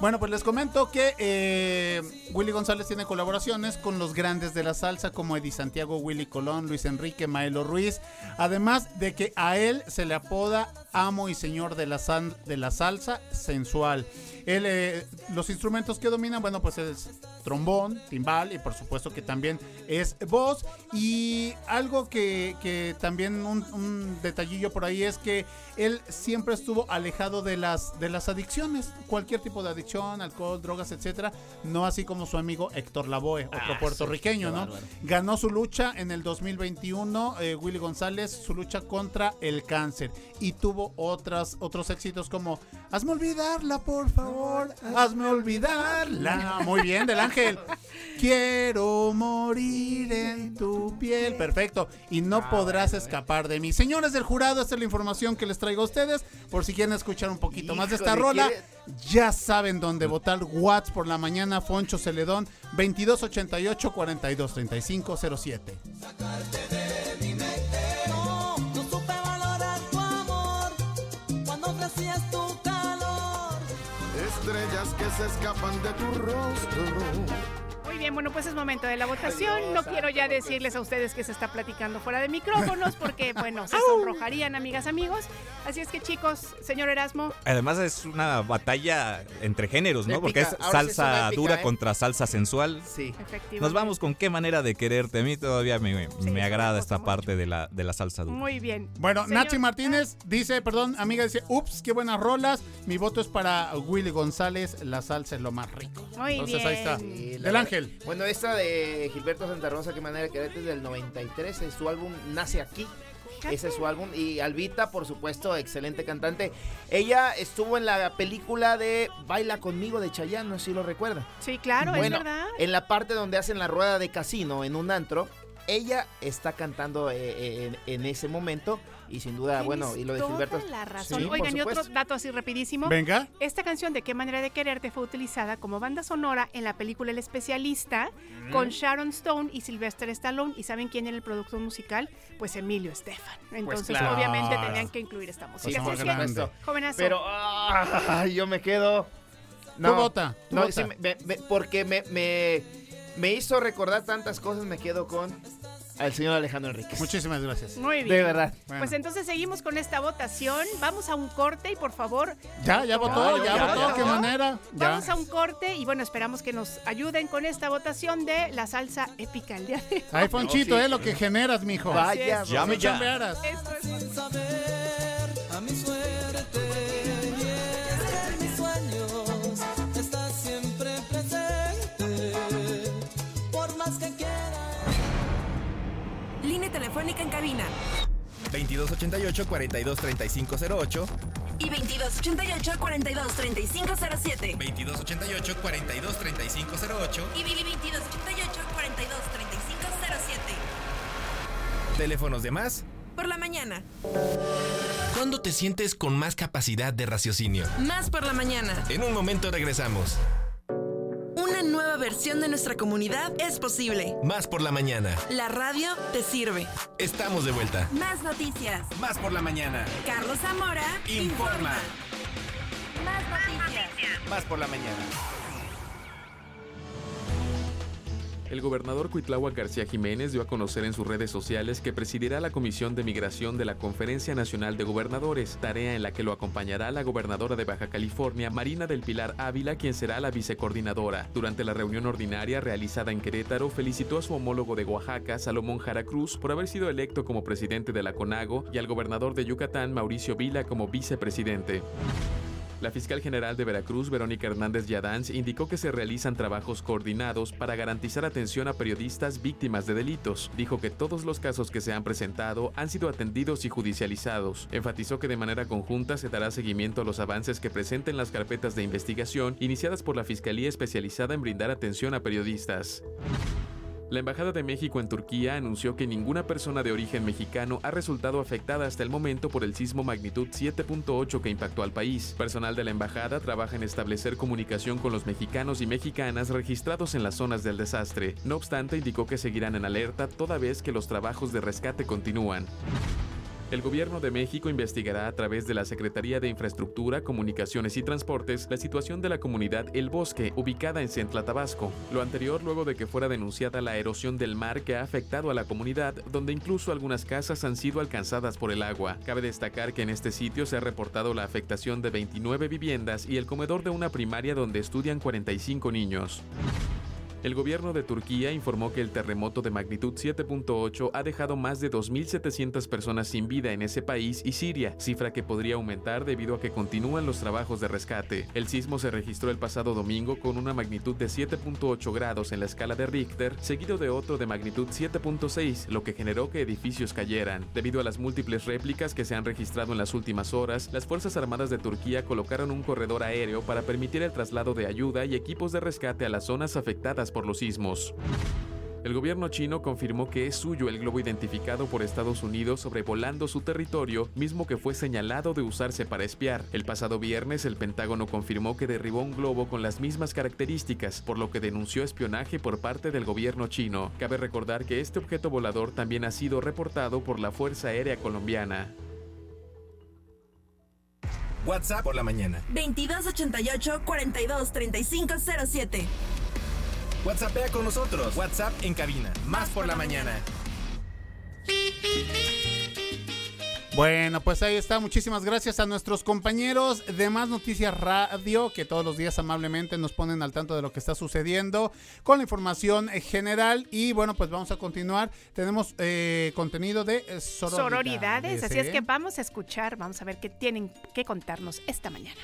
Bueno, pues les comento que eh, Willy González tiene colaboraciones con los grandes de la salsa como Eddie Santiago, Willy Colón, Luis Enrique, Maelo Ruiz. Además de que a él se le apoda amo y señor de la, san, de la salsa sensual. Él, eh, los instrumentos que dominan, bueno, pues es trombón, timbal y por supuesto que también es voz. Y algo que, que también un, un detallillo por ahí es que él siempre estuvo alejado de las, de las adicciones, cualquier tipo de adicción. Alcohol, drogas, etcétera, no así como su amigo Héctor Lavoe, otro ah, puertorriqueño, sí, ¿no? Bárbaro. Ganó su lucha en el dos mil veintiuno, eh, Willy González, su lucha contra el cáncer, y tuvo tuvo otras, otros éxitos como Hazme olvidarla, por favor, hazme olvidarla. Muy bien, del Ángel. Quiero morir en tu piel. Perfecto. Y no ah, podrás bueno, escapar de mí. Señores del jurado, esta es la información que les traigo a ustedes. Por si quieren escuchar un poquito Híjole, más de esta rola, ¿quieres? Ya saben dónde votar. Watts por la mañana, Poncho Celedón, veintidós ochenta y ocho, cuarenta y dos, treinta y cinco, cero siete. Sacarte de mi mente. No, no supe valorar tu amor cuando ofrecías tu calor. Estrellas que se escapan de tu rostro. Muy bien, bueno, pues es momento de la votación. No quiero ya decirles a ustedes que se está platicando fuera de micrófonos porque, bueno, se sonrojarían, amigas, amigos. Así es que, chicos, señor Erasmo. Además es una batalla entre géneros, ¿no? Porque es salsa dura contra salsa sensual. Sí. Efectivamente. Nos vamos con Qué manera de quererte. A mí todavía me, me agrada esta parte de la, de la salsa dura. Muy bien. Bueno, Nachi Martínez dice, perdón, amiga, dice, ups, qué buenas rolas. Mi voto es para Willy González, la salsa es lo más rico. Muy Entonces, bien. Entonces ahí está. El Ángel. Bueno, esta de Gilberto Santa Rosa, Qué manera de quererte, es del noventa y tres, es su álbum Nace Aquí, ese es su álbum. Y Albita, por supuesto, excelente cantante. Ella estuvo en la película de Baila Conmigo de Chayanne, no sé si lo recuerda. Sí, claro, bueno, es verdad. En la parte donde hacen la rueda de casino en un antro, ella está cantando eh, en, en ese momento. Y sin duda, Tienes bueno, y lo de Gilberto. Toda la razón. Sí, Oigan, y otro dato así rapidísimo. Venga. Esta canción de Qué manera de quererte fue utilizada como banda sonora en la película El Especialista mm. con Sharon Stone y Sylvester Stallone. ¿Y saben quién era el productor musical? Pues Emilio Estefan. Entonces, pues claro. obviamente, tenían que incluir esta música. Sí, es que, jovenazo. Pero ah, yo me quedo. No, tú vota. Tú no, vota. Sí, me, me, porque me, me, me hizo recordar tantas cosas, me quedo con... al señor Alejandro Enríquez. Muchísimas gracias. Muy bien. De verdad. Bueno. Pues entonces seguimos con esta votación. Vamos a un corte y por favor. Ya, ya votó, ya, ya, ya votó. Ya, qué ya. manera. Vamos ya. a un corte y bueno, esperamos que nos ayuden con esta votación de la salsa épica el día de hoy. Ay, Ponchito, no, sí, eh, sí. lo que generas, mijo. Vaya, ya me chambearas. Esto es sin saber a mi suerte. En mis sueños estás siempre presente. Por más que quieras. Línea telefónica en cabina veintidós ochenta y ocho, cuarenta y dos, treinta y cinco cero ocho y veintidós ochenta y ocho, cuarenta y dos, treinta y cinco cero siete veintidós ochenta y ocho, cuarenta y dos, treinta y cinco cero ocho y veintidós ochenta y ocho, cuarenta y dos, treinta y cinco cero siete. ¿Teléfonos de Más? Por la mañana. ¿Cuándo te sientes con más capacidad de raciocinio? Más por la mañana. En un momento regresamos. Una nueva versión de nuestra comunidad es posible. Más por la mañana. La radio te sirve. Estamos de vuelta. Más noticias. Más por la mañana. Carlos Zamora informa. informa. Más noticias. Más por la mañana. El gobernador Cuitláhuac García Jiménez dio a conocer en sus redes sociales que presidirá la Comisión de Migración de la Conferencia Nacional de Gobernadores, tarea en la que lo acompañará la gobernadora de Baja California, Marina del Pilar Ávila, quien será la vicecoordinadora. Durante la reunión ordinaria realizada en Querétaro, felicitó a su homólogo de Oaxaca, Salomón Jara Cruz, por haber sido electo como presidente de la CONAGO y al gobernador de Yucatán, Mauricio Vila, como vicepresidente. La fiscal general de Veracruz, Verónica Hernández Yadáns, indicó que se realizan trabajos coordinados para garantizar atención a periodistas víctimas de delitos. Dijo que todos los casos que se han presentado han sido atendidos y judicializados. Enfatizó que de manera conjunta se dará seguimiento a los avances que presenten las carpetas de investigación iniciadas por la Fiscalía especializada en brindar atención a periodistas. La Embajada de México en Turquía anunció que ninguna persona de origen mexicano ha resultado afectada hasta el momento por el sismo magnitud siete punto ocho que impactó al país. Personal de la embajada trabaja en establecer comunicación con los mexicanos y mexicanas registrados en las zonas del desastre. No obstante, indicó que seguirán en alerta toda vez que los trabajos de rescate continúan. El gobierno de México investigará a través de la Secretaría de Infraestructura, Comunicaciones y Transportes la situación de la comunidad El Bosque, ubicada en Centla, Tabasco. Lo anterior luego de que fuera denunciada la erosión del mar que ha afectado a la comunidad, donde incluso algunas casas han sido alcanzadas por el agua. Cabe destacar que en este sitio se ha reportado la afectación de veintinueve viviendas y el comedor de una primaria donde estudian cuarenta y cinco niños. El gobierno de Turquía informó que el terremoto de magnitud siete punto ocho ha dejado más de dos mil setecientas personas sin vida en ese país y Siria, cifra que podría aumentar debido a que continúan los trabajos de rescate. El sismo se registró el pasado domingo con una magnitud de siete punto ocho grados en la escala de Richter, seguido de otro de magnitud siete punto seis, lo que generó que edificios cayeran. Debido a las múltiples réplicas que se han registrado en las últimas horas, las Fuerzas Armadas de Turquía colocaron un corredor aéreo para permitir el traslado de ayuda y equipos de rescate a las zonas afectadas por los sismos. El gobierno chino confirmó que es suyo el globo identificado por Estados Unidos sobrevolando su territorio, mismo que fue señalado de usarse para espiar. El pasado viernes, el Pentágono confirmó que derribó un globo con las mismas características, por lo que denunció espionaje por parte del gobierno chino. Cabe recordar que este objeto volador también ha sido reportado por la Fuerza Aérea Colombiana. WhatsApp por la mañana. veintidós ochenta y ocho, cuarenta y dos, treinta y cinco cero siete. WhatsAppea con nosotros. WhatsApp en cabina. Más por la mañana. Bueno, pues ahí está. Muchísimas gracias a nuestros compañeros de Más Noticias Radio, que todos los días amablemente nos ponen al tanto de lo que está sucediendo con la información general. Y bueno, pues vamos a continuar. Tenemos eh, contenido de sororidades. Sororidades, así es que vamos a escuchar, vamos a ver qué tienen que contarnos esta mañana.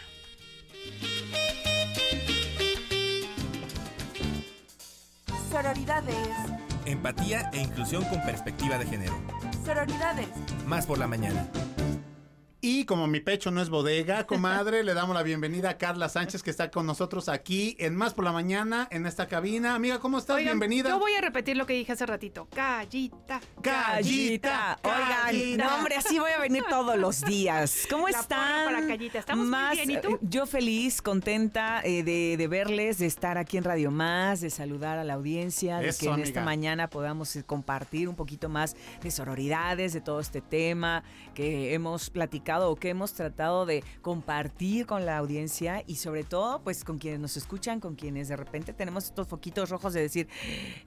Sororidades. Empatía e inclusión con perspectiva de género. Sororidades. Más por la mañana. Y como mi pecho no es bodega, comadre, le damos la bienvenida a Carla Sánchez, que está con nosotros aquí en Más por la Mañana, en esta cabina. Amiga, ¿cómo estás? Oigan, bienvenida. Yo voy a repetir lo que dije hace ratito. Callita. Callita. Callita. Oigan, callita. No, hombre, así voy a venir todos los días. ¿Cómo la están? Para Callita. Estamos Más, muy bien, ¿y tú? Yo feliz, contenta eh, de, de verles, de estar aquí en Radio Más, de saludar a la audiencia, de Eso, que en amiga. Esta mañana podamos compartir un poquito más de sororidades, de todo este tema que hemos platicado o que hemos tratado de compartir con la audiencia y sobre todo pues con quienes nos escuchan, con quienes de repente tenemos estos foquitos rojos de decir,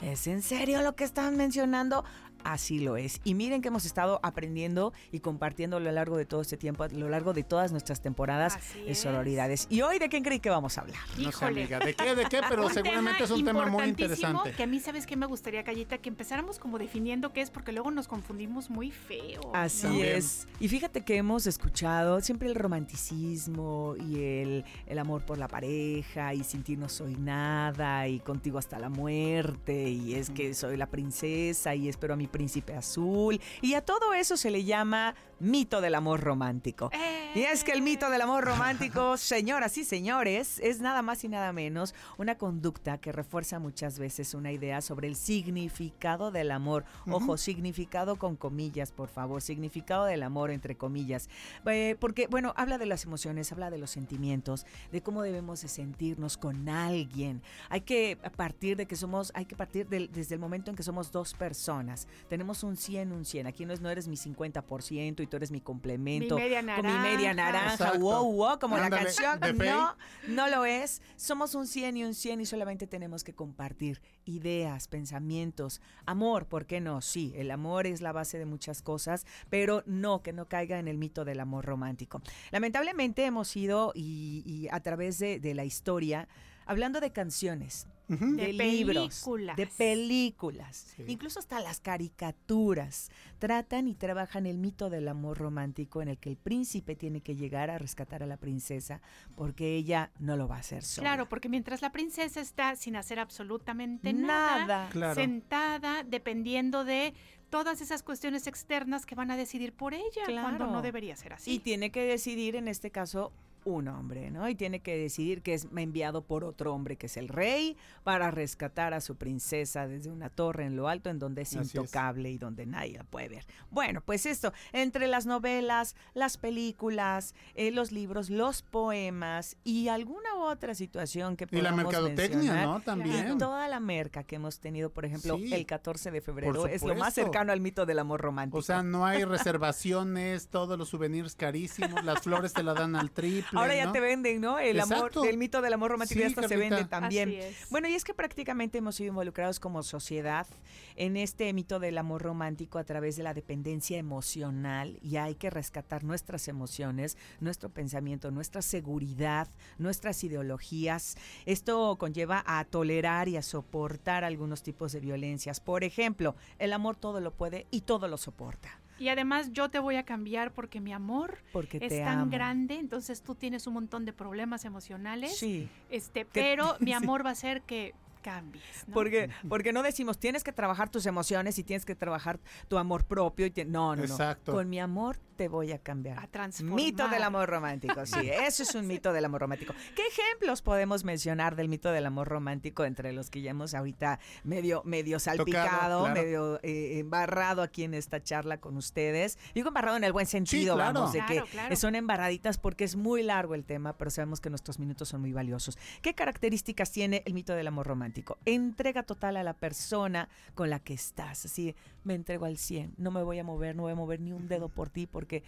¿es en serio lo que están mencionando? Así lo es. Y miren que hemos estado aprendiendo y compartiéndolo a lo largo de todo este tiempo, a lo largo de todas nuestras temporadas de sororidades. Y hoy, ¿de qué creen que vamos a hablar? Híjole. No sé, amiga, ¿de qué? ¿De qué? Pero seguramente es un tema muy interesante. Que a mí, ¿sabes qué me gustaría, Callita? Que empezáramos como definiendo qué es, porque luego nos confundimos muy feo. Así ¿no? es. Y fíjate que hemos escuchado siempre el romanticismo y el, el amor por la pareja y sentir no soy nada y contigo hasta la muerte y es que soy la princesa y espero a mi príncipe azul, y a todo eso se le llama mito del amor romántico. ¡Eh! Y es que el mito del amor romántico, señoras y señores, es nada más y nada menos una conducta que refuerza muchas veces una idea sobre el significado del amor. Ojo, uh-huh. significado con comillas, por favor, significado del amor entre comillas. Eh, porque, bueno, habla de las emociones, habla de los sentimientos, de cómo debemos de sentirnos con alguien. Hay que partir de que somos, hay que partir de, desde el momento en que somos dos personas. Tenemos un cien, un cien. Aquí no es, no eres mi cincuenta por ciento y tú eres mi complemento. Mi media naranja. Con mi media naranja. Wow, wow, como Ándale, la canción. No, no lo es. Somos un cien y un cien y solamente tenemos que compartir ideas, pensamientos, amor, ¿por qué no? Sí, el amor es la base de muchas cosas, pero no, que no caiga en el mito del amor romántico. Lamentablemente hemos ido y, y a través de, de la historia, hablando de canciones, uh-huh. de, de libros, películas. de películas, sí. incluso hasta las caricaturas, tratan y trabajan el mito del amor romántico en el que el príncipe tiene que llegar a rescatar a la princesa porque ella no lo va a hacer sola. Claro, porque mientras la princesa está sin hacer absolutamente nada, nada. Claro. sentada, dependiendo de todas esas cuestiones externas que van a decidir por ella, claro. cuando no debería ser así. Y tiene que decidir, en este caso, un hombre, ¿no? Y tiene que decidir que es enviado por otro hombre, que es el rey, para rescatar a su princesa desde una torre en lo alto, en donde es Así intocable es. Y donde nadie la puede ver. Bueno, pues esto, entre las novelas, las películas, eh, los libros, los poemas y alguna otra situación que podamos mencionar. Y la mercadotecnia, ¿no? También. Y toda la merca que hemos tenido, por ejemplo, sí, el catorce de febrero es lo más cercano al mito del amor romántico. O sea, no hay reservaciones, todos los souvenirs carísimos, las flores te la dan al trip. pleno. Ahora ya te venden, ¿no? El Exacto. amor, el mito del amor romántico, sí, ya hasta se vende también. Así es. Bueno, y es que prácticamente hemos sido involucrados como sociedad en este mito del amor romántico a través de la dependencia emocional, y hay que rescatar nuestras emociones, nuestro pensamiento, nuestra seguridad, nuestras ideologías. Esto conlleva a tolerar y a soportar algunos tipos de violencias. Por ejemplo, el amor todo lo puede y todo lo soporta. Y además yo te voy a cambiar porque mi amor porque es te tan amo. grande, entonces tú tienes un montón de problemas emocionales, sí. este, pero mi amor sí. va a ser que cambies, ¿no? Porque, porque no decimos tienes que trabajar tus emociones y tienes que trabajar tu amor propio. Y te, no, no, Exacto. no. Con mi amor te voy a cambiar. A transformar. Mito del amor romántico, sí. Eso es un mito del amor romántico. ¿Qué ejemplos podemos mencionar del mito del amor romántico entre los que ya hemos ahorita medio, medio salpicado, Tocado, claro. medio eh, embarrado aquí en esta charla con ustedes? Digo embarrado en el buen sentido, sí, claro. vamos, de claro, que claro. son embarraditas porque es muy largo el tema, pero sabemos que nuestros minutos son muy valiosos. ¿Qué características tiene el mito del amor romántico? Entrega total a la persona con la que estás, así me entrego al cien, no me voy a mover, no voy a mover ni un dedo por ti porque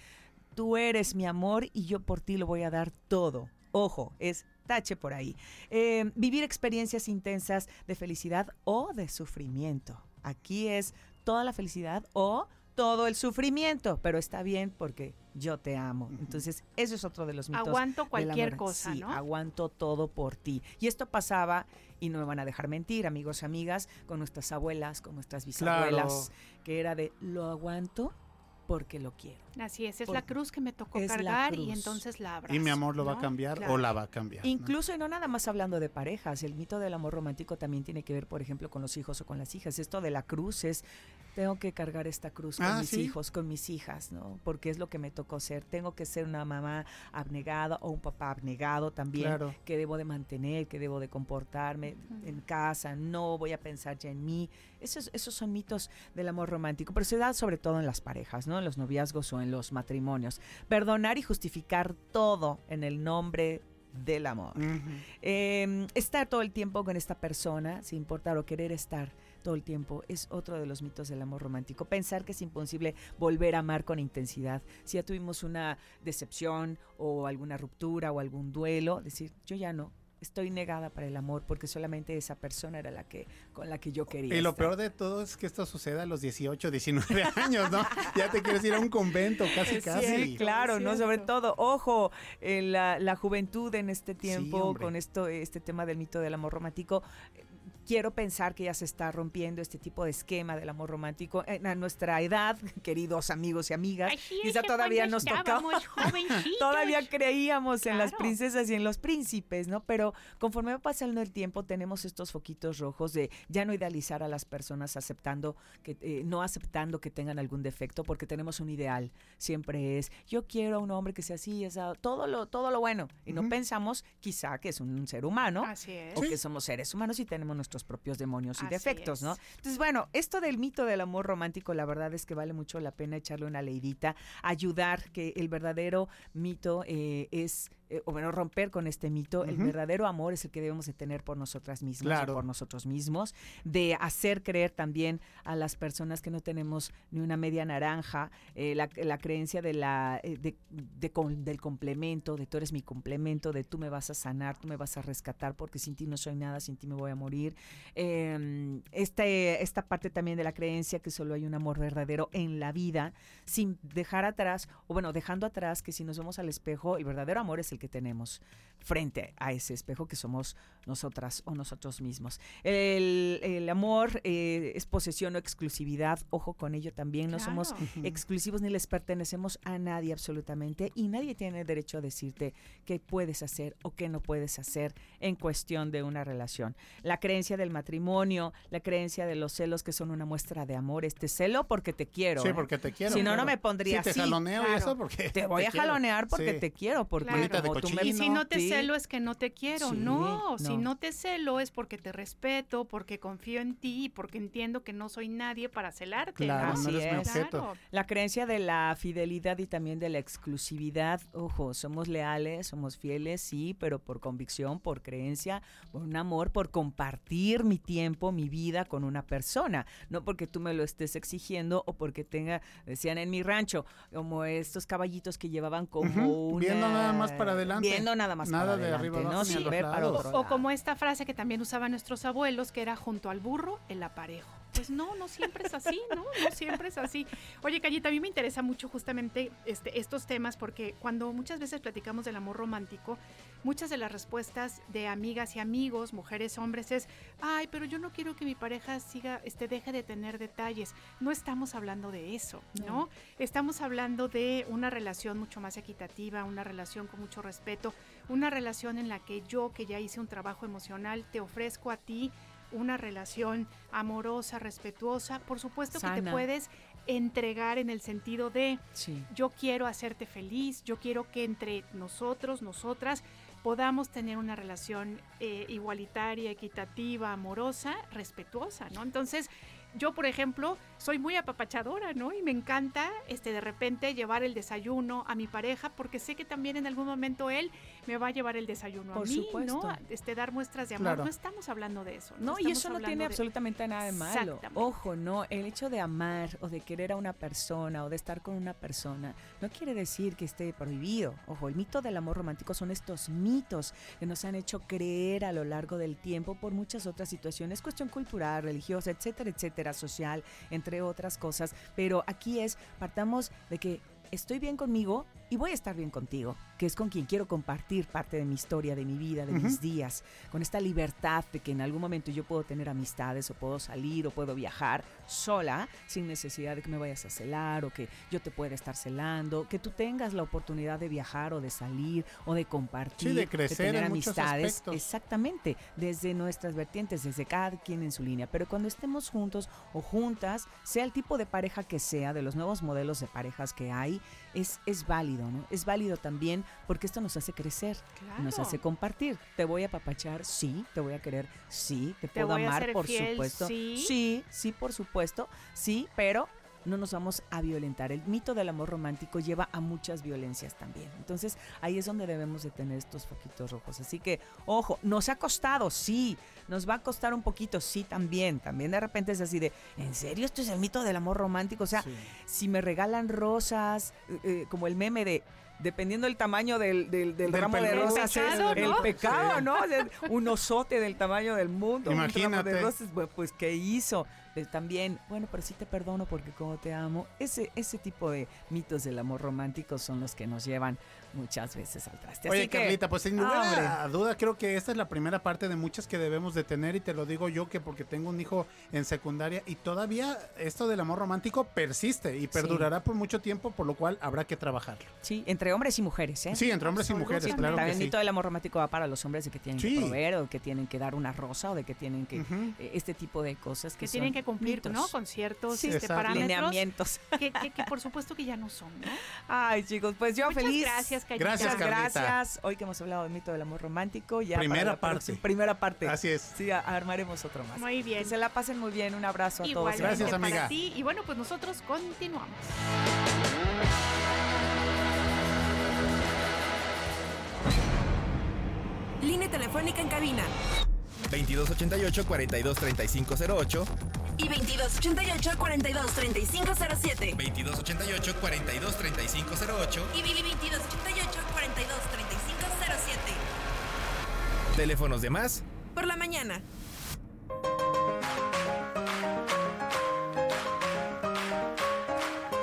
tú eres mi amor y yo por ti lo voy a dar todo. Ojo, es tache por ahí. Eh, vivir experiencias intensas de felicidad o de sufrimiento. Aquí es toda la felicidad o todo el sufrimiento, pero está bien porque yo te amo. Entonces, eso es otro de los mitos. Aguanto cualquier cosa, sí, ¿no? Aguanto todo por ti. Y esto pasaba, y no me van a dejar mentir, amigos, amigas, con nuestras abuelas, con nuestras bisabuelas, claro. que era de lo aguanto porque lo quiero. Así es, es Por, la cruz que me tocó cargar y entonces la abrazo. Y mi amor lo ¿no? va a cambiar claro. o la va a cambiar. Incluso, ¿no? y no nada más hablando de parejas, el mito del amor romántico también tiene que ver, por ejemplo, con los hijos o con las hijas. Esto de la cruz es... Tengo que cargar esta cruz con ah, mis ¿sí? hijos, con mis hijas, ¿no? Porque es lo que me tocó ser. Tengo que ser una mamá abnegada o un papá abnegado también, claro. que debo de mantener, que debo de comportarme uh-huh. en casa, no voy a pensar ya en mí. Esos, esos son mitos del amor romántico, pero se da sobre todo en las parejas, ¿no? En los noviazgos o en los matrimonios. Perdonar y justificar todo en el nombre del amor. Uh-huh. Eh, estar todo el tiempo con esta persona, sin importar, o querer estar todo el tiempo, es otro de los mitos del amor romántico. Pensar que es imposible volver a amar con intensidad. Si ya tuvimos una decepción o alguna ruptura o algún duelo, decir, yo ya no, estoy negada para el amor porque solamente esa persona era la que con la que yo quería. Y lo estar. peor de todo es que esto sucede a los dieciocho, diecinueve años, ¿no? Ya te quieres ir a un convento, casi, es casi. Sí, claro, ¿no? Sobre todo, ojo, eh, la, la juventud en este tiempo, sí, con esto este tema del mito del amor romántico, eh, quiero pensar que ya se está rompiendo este tipo de esquema del amor romántico en, a nuestra edad, queridos amigos y amigas. Quizá todavía nos tocaba, todavía creíamos claro. en las princesas y en los príncipes, ¿no? Pero conforme va pasando el tiempo tenemos estos foquitos rojos de ya no idealizar a las personas, aceptando que eh, no aceptando que tengan algún defecto, porque tenemos un ideal. Siempre es yo quiero a un hombre que sea así, esa, todo lo todo lo bueno, y uh-huh. no pensamos quizá que es un, un ser humano, así es. o sí. que somos seres humanos y tenemos nuestros propios demonios y Así defectos, es. ¿no? Entonces, bueno, esto del mito del amor romántico, la verdad es que vale mucho la pena echarle una leidita, ayudar que el verdadero mito eh, es, eh, o bueno, romper con este mito, uh-huh. el verdadero amor es el que debemos de tener por nosotras mismas, claro. o por nosotros mismos, de hacer creer también a las personas que no tenemos ni una media naranja, eh, la, la creencia de la eh, de, de con, del complemento, de tú eres mi complemento, de tú me vas a sanar, tú me vas a rescatar, porque sin ti no soy nada, sin ti me voy a morir. Eh, este, esta parte también de la creencia que solo hay un amor verdadero en la vida, sin dejar atrás, o bueno, dejando atrás que si nos vemos al espejo, el verdadero amor es el que tenemos frente a ese espejo que somos nosotras o nosotros mismos. El, el amor eh, es posesión o exclusividad, ojo con ello también, no claro. somos uh-huh. exclusivos ni les pertenecemos a nadie absolutamente, y nadie tiene derecho a decirte qué puedes hacer o qué no puedes hacer en cuestión de una relación. La creencia del matrimonio, la creencia de los celos, que son una muestra de amor, este celo porque te quiero. Sí, ¿eh? porque te quiero. Si no, claro. no me pondría sí, te así. Te jaloneo claro. eso porque te voy te a quiero. jalonear porque sí. te quiero, porque claro. como tú me... Y si no te sí. celo es que no te quiero. Sí, no, no, si no te celo es porque te respeto, porque confío en ti, porque entiendo que no soy nadie para celarte. Claro, ¿no? No eres mi objeto. Claro. La creencia de la fidelidad y también de la exclusividad. Ojo, somos leales, somos fieles, sí, pero por convicción, por creencia, por un amor, por compartir mi tiempo, mi vida con una persona. No porque tú me lo estés exigiendo o porque tenga, decían en mi rancho, como estos caballitos que llevaban como uh-huh. una... Viendo nada más para adelante. Viendo nada más nada para de adelante. Arriba, ¿no? Sin ver para otro lado. O como esta frase que también usaban nuestros abuelos, que era junto al burro, el aparejo. Pues no, no siempre es así, ¿no? No siempre es así. Oye, Callita, a mí me interesa mucho justamente este, estos temas, porque cuando muchas veces platicamos del amor romántico, muchas de las respuestas de amigas y amigos, mujeres, hombres, es ay, pero yo no quiero que mi pareja siga, este, deje de tener detalles. No estamos hablando de eso, ¿no? Estamos hablando de una relación mucho más equitativa, una relación con mucho respeto, una relación en la que yo, que ya hice un trabajo emocional, te ofrezco a ti una relación amorosa, respetuosa, por supuesto sana. Que te puedes entregar en el sentido de sí. Yo quiero hacerte feliz, yo quiero que entre nosotros, nosotras, podamos tener una relación eh, igualitaria, equitativa, amorosa, respetuosa, ¿no? Entonces, yo, por ejemplo, soy muy apapachadora, ¿no? Y me encanta este, de repente llevar el desayuno a mi pareja, porque sé que también en algún momento él me va a llevar el desayuno por a mí, supuesto. ¿No? Este, dar muestras de amor. Claro. No estamos hablando de eso. No, no y eso no tiene de... absolutamente nada de malo. Ojo, ¿no? El hecho de amar o de querer a una persona o de estar con una persona no quiere decir que esté prohibido. Ojo, el mito del amor romántico son estos mitos que nos han hecho creer a lo largo del tiempo por muchas otras situaciones, cuestión cultural, religiosa, etcétera, etcétera. Social, entre otras cosas, pero aquí es, partamos de que estoy bien conmigo y voy a estar bien contigo, que es con quien quiero compartir parte de mi historia, de mi vida, de uh-huh. mis días, con esta libertad de que en algún momento yo puedo tener amistades o puedo salir o puedo viajar sola sin necesidad de que me vayas a celar o que yo te pueda estar celando, que tú tengas la oportunidad de viajar o de salir o de compartir, sí, de crecer de tener en amistades, muchos aspectos. Exactamente, desde nuestras vertientes, desde cada quien en su línea, pero cuando estemos juntos o juntas, sea el tipo de pareja que sea, de los nuevos modelos de parejas que hay, es, es válido. ¿No? Es válido también porque esto nos hace crecer, claro. Nos hace compartir. Te voy a apapachar, sí, te voy a querer, sí, te, te puedo amar, por fiel, supuesto, sí. sí, sí, por supuesto, sí, pero no nos vamos a violentar. El mito del amor romántico lleva a muchas violencias también. Entonces, ahí es donde debemos de tener estos foquitos rojos. Así que, ojo, nos ha costado, sí, nos va a costar un poquito, sí, también. También de repente es así de, ¿en serio esto es el mito del amor romántico? O sea, sí. Si me regalan rosas, eh, como el meme de... Dependiendo del tamaño del, del, del, del ramo de rosas, el pecado, ¿no? El pecado, sí. ¿No? Un osote del tamaño del mundo. Imagínate. Un ramo de rosas, pues, ¿qué hizo? También, bueno, pero sí te perdono porque como te amo. Ese, ese tipo de mitos del amor romántico son los que nos llevan muchas veces al traste. Oye, así que, Carlita, pues sin duda, a duda, creo que esta es la primera parte de muchas que debemos de tener. Y te lo digo yo que porque tengo un hijo en secundaria y todavía esto del amor romántico persiste y perdurará sí. por mucho tiempo, por lo cual habrá que trabajarlo. Sí, entre hombres y mujeres, ¿eh? Sí, entre hombres y mujeres, sí, claro. También que sí. Todo el amor romántico va para los hombres de que tienen sí. que proveer o que tienen que dar una rosa o de que tienen que uh-huh. eh, este tipo de cosas que, que tienen que cumplir, mitos. ¿No? Con ciertos sí, este, parámetros, lineamientos que, que, que por supuesto que ya no son, ¿no? Ay, chicos, pues yo muchas feliz. Gracias, Callita. Gracias, gracias. Hoy que hemos hablado del mito del amor romántico, ya primera parte, próxima, primera parte. Así es. Sí, armaremos otro más. Muy bien. Que se la pasen muy bien. Un abrazo a igualmente todos. Gracias, amiga. Para ti. Y bueno, pues nosotros continuamos. Línea telefónica en cabina veintidós ochenta y ocho, cuarenta y dos, treinta y cinco cero ocho y veintidós ochenta y ocho, cuarenta y dos, treinta y cinco cero siete veintidós ochenta y ocho, cuarenta y dos, treinta y cinco cero ocho y veintidós ochenta y ocho, cuarenta y dos, treinta y cinco cero siete Teléfonos de Más por la mañana.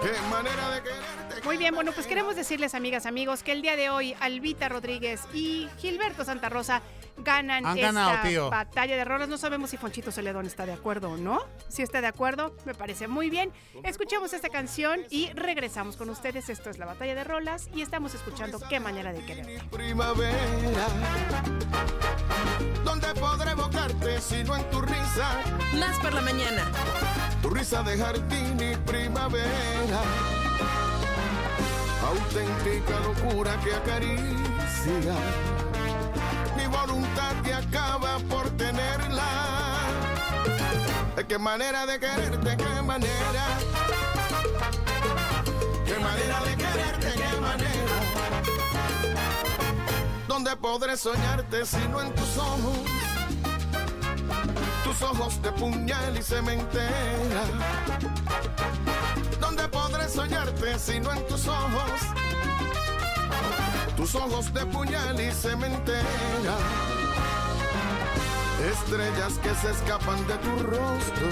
¡Qué manera de querer! Muy bien, bueno, pues queremos decirles, amigas, amigos, que el día de hoy Albita Rodríguez y Gilberto Santa Rosa ganan Han esta ganado, batalla de rolas. No sabemos si Ponchito Celedón está de acuerdo o no. Si está de acuerdo, me parece muy bien. Escuchemos esta canción y regresamos con ustedes. Esto es la batalla de rolas y estamos escuchando Qué manera de quererte. Primavera, ¿dónde podré evocarte si no en tu risa? Más por la mañana. Tu risa de jardín y primavera. Auténtica locura que acaricia voluntad que acaba por tenerla. De qué manera de quererte, qué manera. Qué manera de quererte, qué manera. ¿Dónde podré soñarte sino en tus ojos? Tus ojos de puñal y cementera. ¿Dónde podré soñarte sino en tus ojos? Tus ojos de puñal y cementera. Estrellas que se escapan de tu rostro,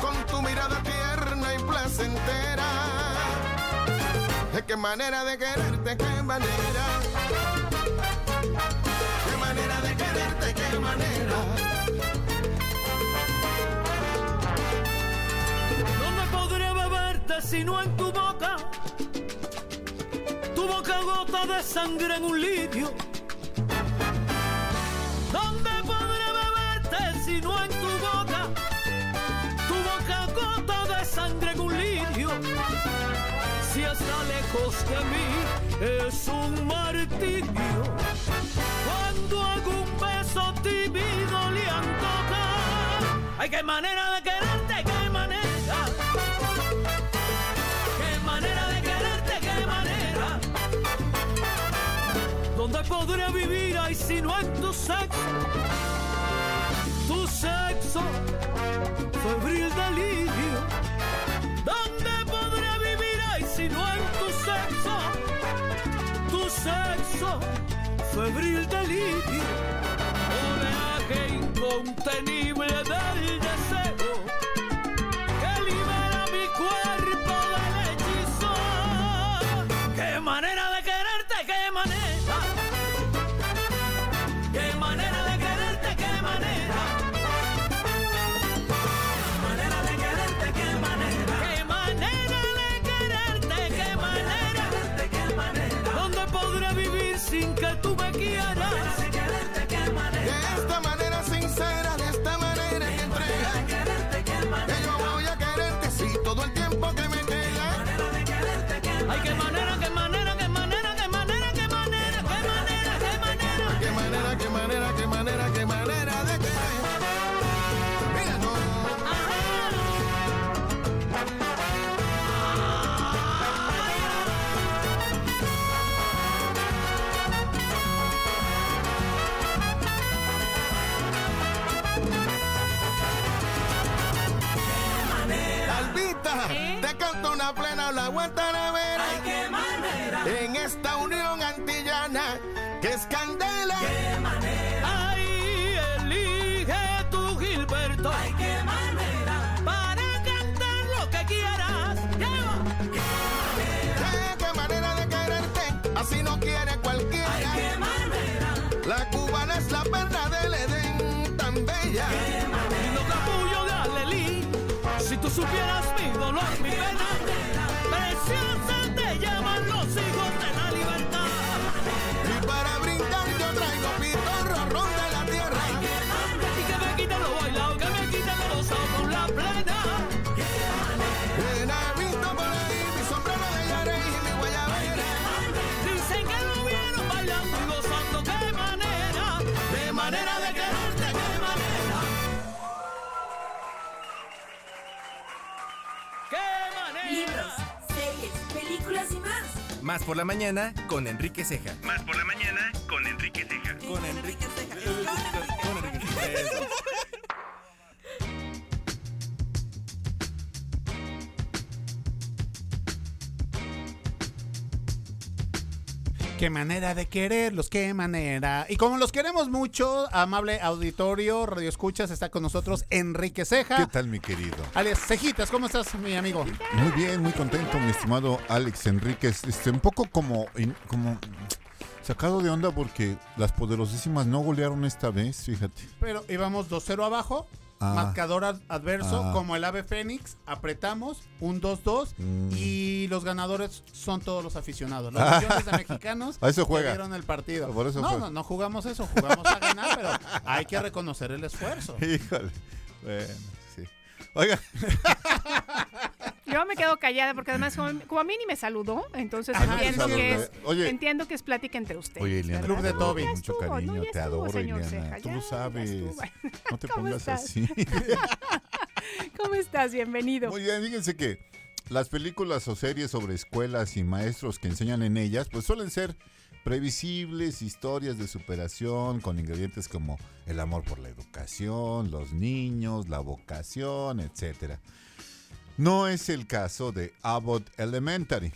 con tu mirada tierna y placentera. De qué manera de quererte, qué manera. Qué manera de quererte, qué manera. ¿Dónde podría beberte sino en tu boca? Tu boca gota de sangre en un lirio. ¿Dónde podré beberte si no en tu boca? Tu boca gota de sangre en un lirio. Si está lejos de mí es un martirio. Cuando algún beso tímido le antoja. Ay, qué manera de quererte, qué manera. Qué manera de quererte, qué manera. ¿Dónde podré vivir, ay, si no en tu sexo? Tu sexo, febril delirio. ¿Dónde podré vivir, ay, si no en tu sexo? Tu sexo, febril delirio. Oleaje incontenible del deseo que libera mi cuerpo del hechizo. ¡Qué manera de quererte, qué manera! ¡Qué manera de quererte, qué manera! ¡Qué manera de quererte, qué manera! ¡Qué manera de quererte, qué manera! ¿Dónde podré vivir sin que tú me quieras? De esta manera sincera, de esta manera que entrega, que yo voy a quererte si todo el tiempo que me queda. Ay, qué manera, qué manera, qué manera, qué manera, qué manera, qué manera, qué manera, qué manera, qué manera, qué manera, qué manera de querer. Mira tú. ¿Eh? Te canto una plena la guantanamera. Ay, qué manera. En esta unión antillana que es candela. Qué manera. Ay, elige tu Gilberto. Ay, qué manera. Para cantar lo que quieras. Llevo. Qué, qué manera de quererte. Así no quiere cualquiera. Ay, qué manera. La cubana es la perla del Edén, tan bella. Qué manera. Y los capullos de Alelí. Si tú supieras mi dolor, mi pena, preciosa te llaman los hijos de la libertad. Y para brindar yo traigo mi torrón de la tierra. Y que me quiten los bailados, que me quiten los osos con la plena. En avito por ahí, mi sombrero de yaré y mi guayabera. Dicen que lo vieron bailando y gozando, qué manera. De manera de quererte, qué manera. Libros, series, películas y más. Más por la mañana con Enrique Ceja. Más por la mañana con Enrique Ceja. Con, con Enrique Ceja. Con Enrique Ceja. Qué manera de quererlos, qué manera. Y como los queremos mucho, amable auditorio, radio escuchas, está con nosotros Enrique Ceja. ¿Qué tal, mi querido? Alex Cejitas, ¿cómo estás, mi amigo? Muy bien, muy contento, mi estimado Alex Enríquez. Este, un poco como, como sacado de onda porque las poderosísimas no golearon esta vez, fíjate. Pero íbamos dos cero abajo. Ah, marcador ad- adverso, ah, como el ave fénix, apretamos, un dos dos, mm. y los ganadores son todos los aficionados. Los aficionados de mexicanos a eso juega. Perdieron el partido. Por eso no, juega. no, no jugamos eso, jugamos a ganar, pero hay que reconocer el esfuerzo. Híjole, bueno, sí. Oiga. Yo me quedo callada porque además como, como a mí ni me saludó, entonces ah, entiendo, sí, que es, oye, entiendo que es plática entre ustedes. Oye, Ileana, Club de Toby, mucho cariño, no, te estuvo, adoro, Ileana. Ceja, tú ya, lo sabes, no te pongas estás? así. ¿Cómo estás? Bienvenido. Muy bien, fíjense que las películas o series sobre escuelas y maestros que enseñan en ellas, pues suelen ser previsibles, historias de superación con ingredientes como el amor por la educación, los niños, la vocación, etcétera. No es el caso de Abbott Elementary,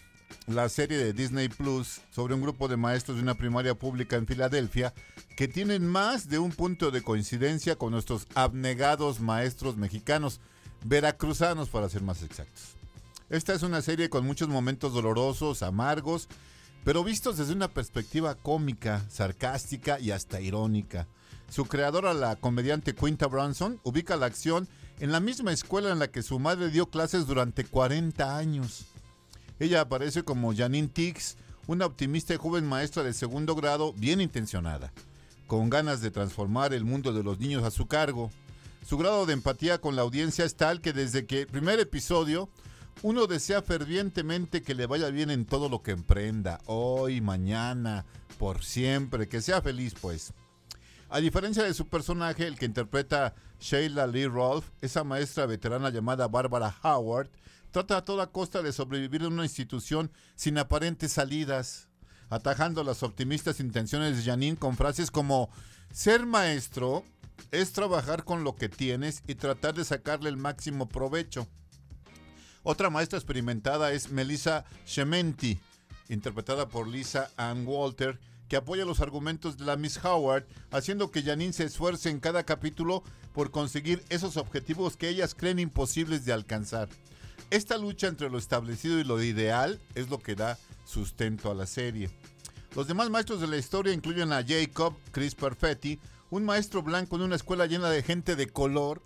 la serie de Disney Plus sobre un grupo de maestros de una primaria pública en Filadelfia que tienen más de un punto de coincidencia con nuestros abnegados maestros mexicanos, veracruzanos para ser más exactos. Esta es una serie con muchos momentos dolorosos, amargos, pero vistos desde una perspectiva cómica, sarcástica y hasta irónica. Su creadora, la comediante Quinta Brunson, ubica la acción en la misma escuela en la que su madre dio clases durante cuarenta años. Ella aparece como Janine Tix, una optimista y joven maestra de segundo grado bien intencionada, con ganas de transformar el mundo de los niños a su cargo. Su grado de empatía con la audiencia es tal que desde que el primer episodio uno desea fervientemente que le vaya bien en todo lo que emprenda, hoy, mañana, por siempre, que sea feliz pues. A diferencia de su personaje, el que interpreta Sheila Lee Rolfe, esa maestra veterana llamada Barbara Howard, trata a toda costa de sobrevivir en una institución sin aparentes salidas, atajando las optimistas intenciones de Janine con frases como «Ser maestro es trabajar con lo que tienes y tratar de sacarle el máximo provecho». Otra maestra experimentada es Melissa Cementi, interpretada por Lisa Ann Walter, que apoya los argumentos de la Miss Howard, haciendo que Janine se esfuerce en cada capítulo por conseguir esos objetivos que ellas creen imposibles de alcanzar. Esta lucha entre lo establecido y lo ideal es lo que da sustento a la serie. Los demás maestros de la historia incluyen a Jacob Chris Perfetti, un maestro blanco en una escuela llena de gente de color,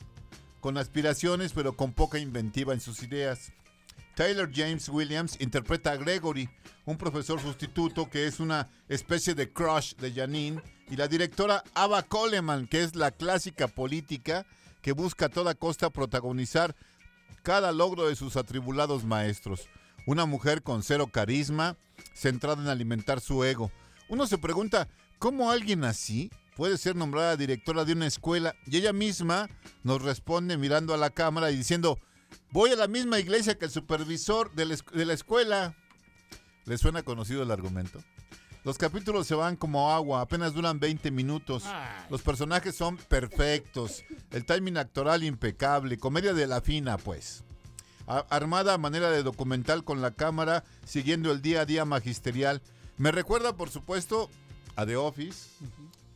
con aspiraciones pero con poca inventiva en sus ideas. Taylor James Williams interpreta a Gregory, un profesor sustituto que es una especie de crush de Janine, y la directora Ava Coleman, que es la clásica política que busca a toda costa protagonizar cada logro de sus atribulados maestros. Una mujer con cero carisma, centrada en alimentar su ego. Uno se pregunta, ¿cómo alguien así puede ser nombrada directora de una escuela? Y ella misma nos responde mirando a la cámara y diciendo, voy a la misma iglesia que el supervisor de la, de la escuela. ¿Les suena conocido el argumento? Los capítulos se van como agua, apenas duran veinte minutos. Los personajes son perfectos, el timing actoral impecable, comedia de la fina pues. A- armada a manera de documental con la cámara, siguiendo el día a día magisterial. Me recuerda por supuesto a The Office,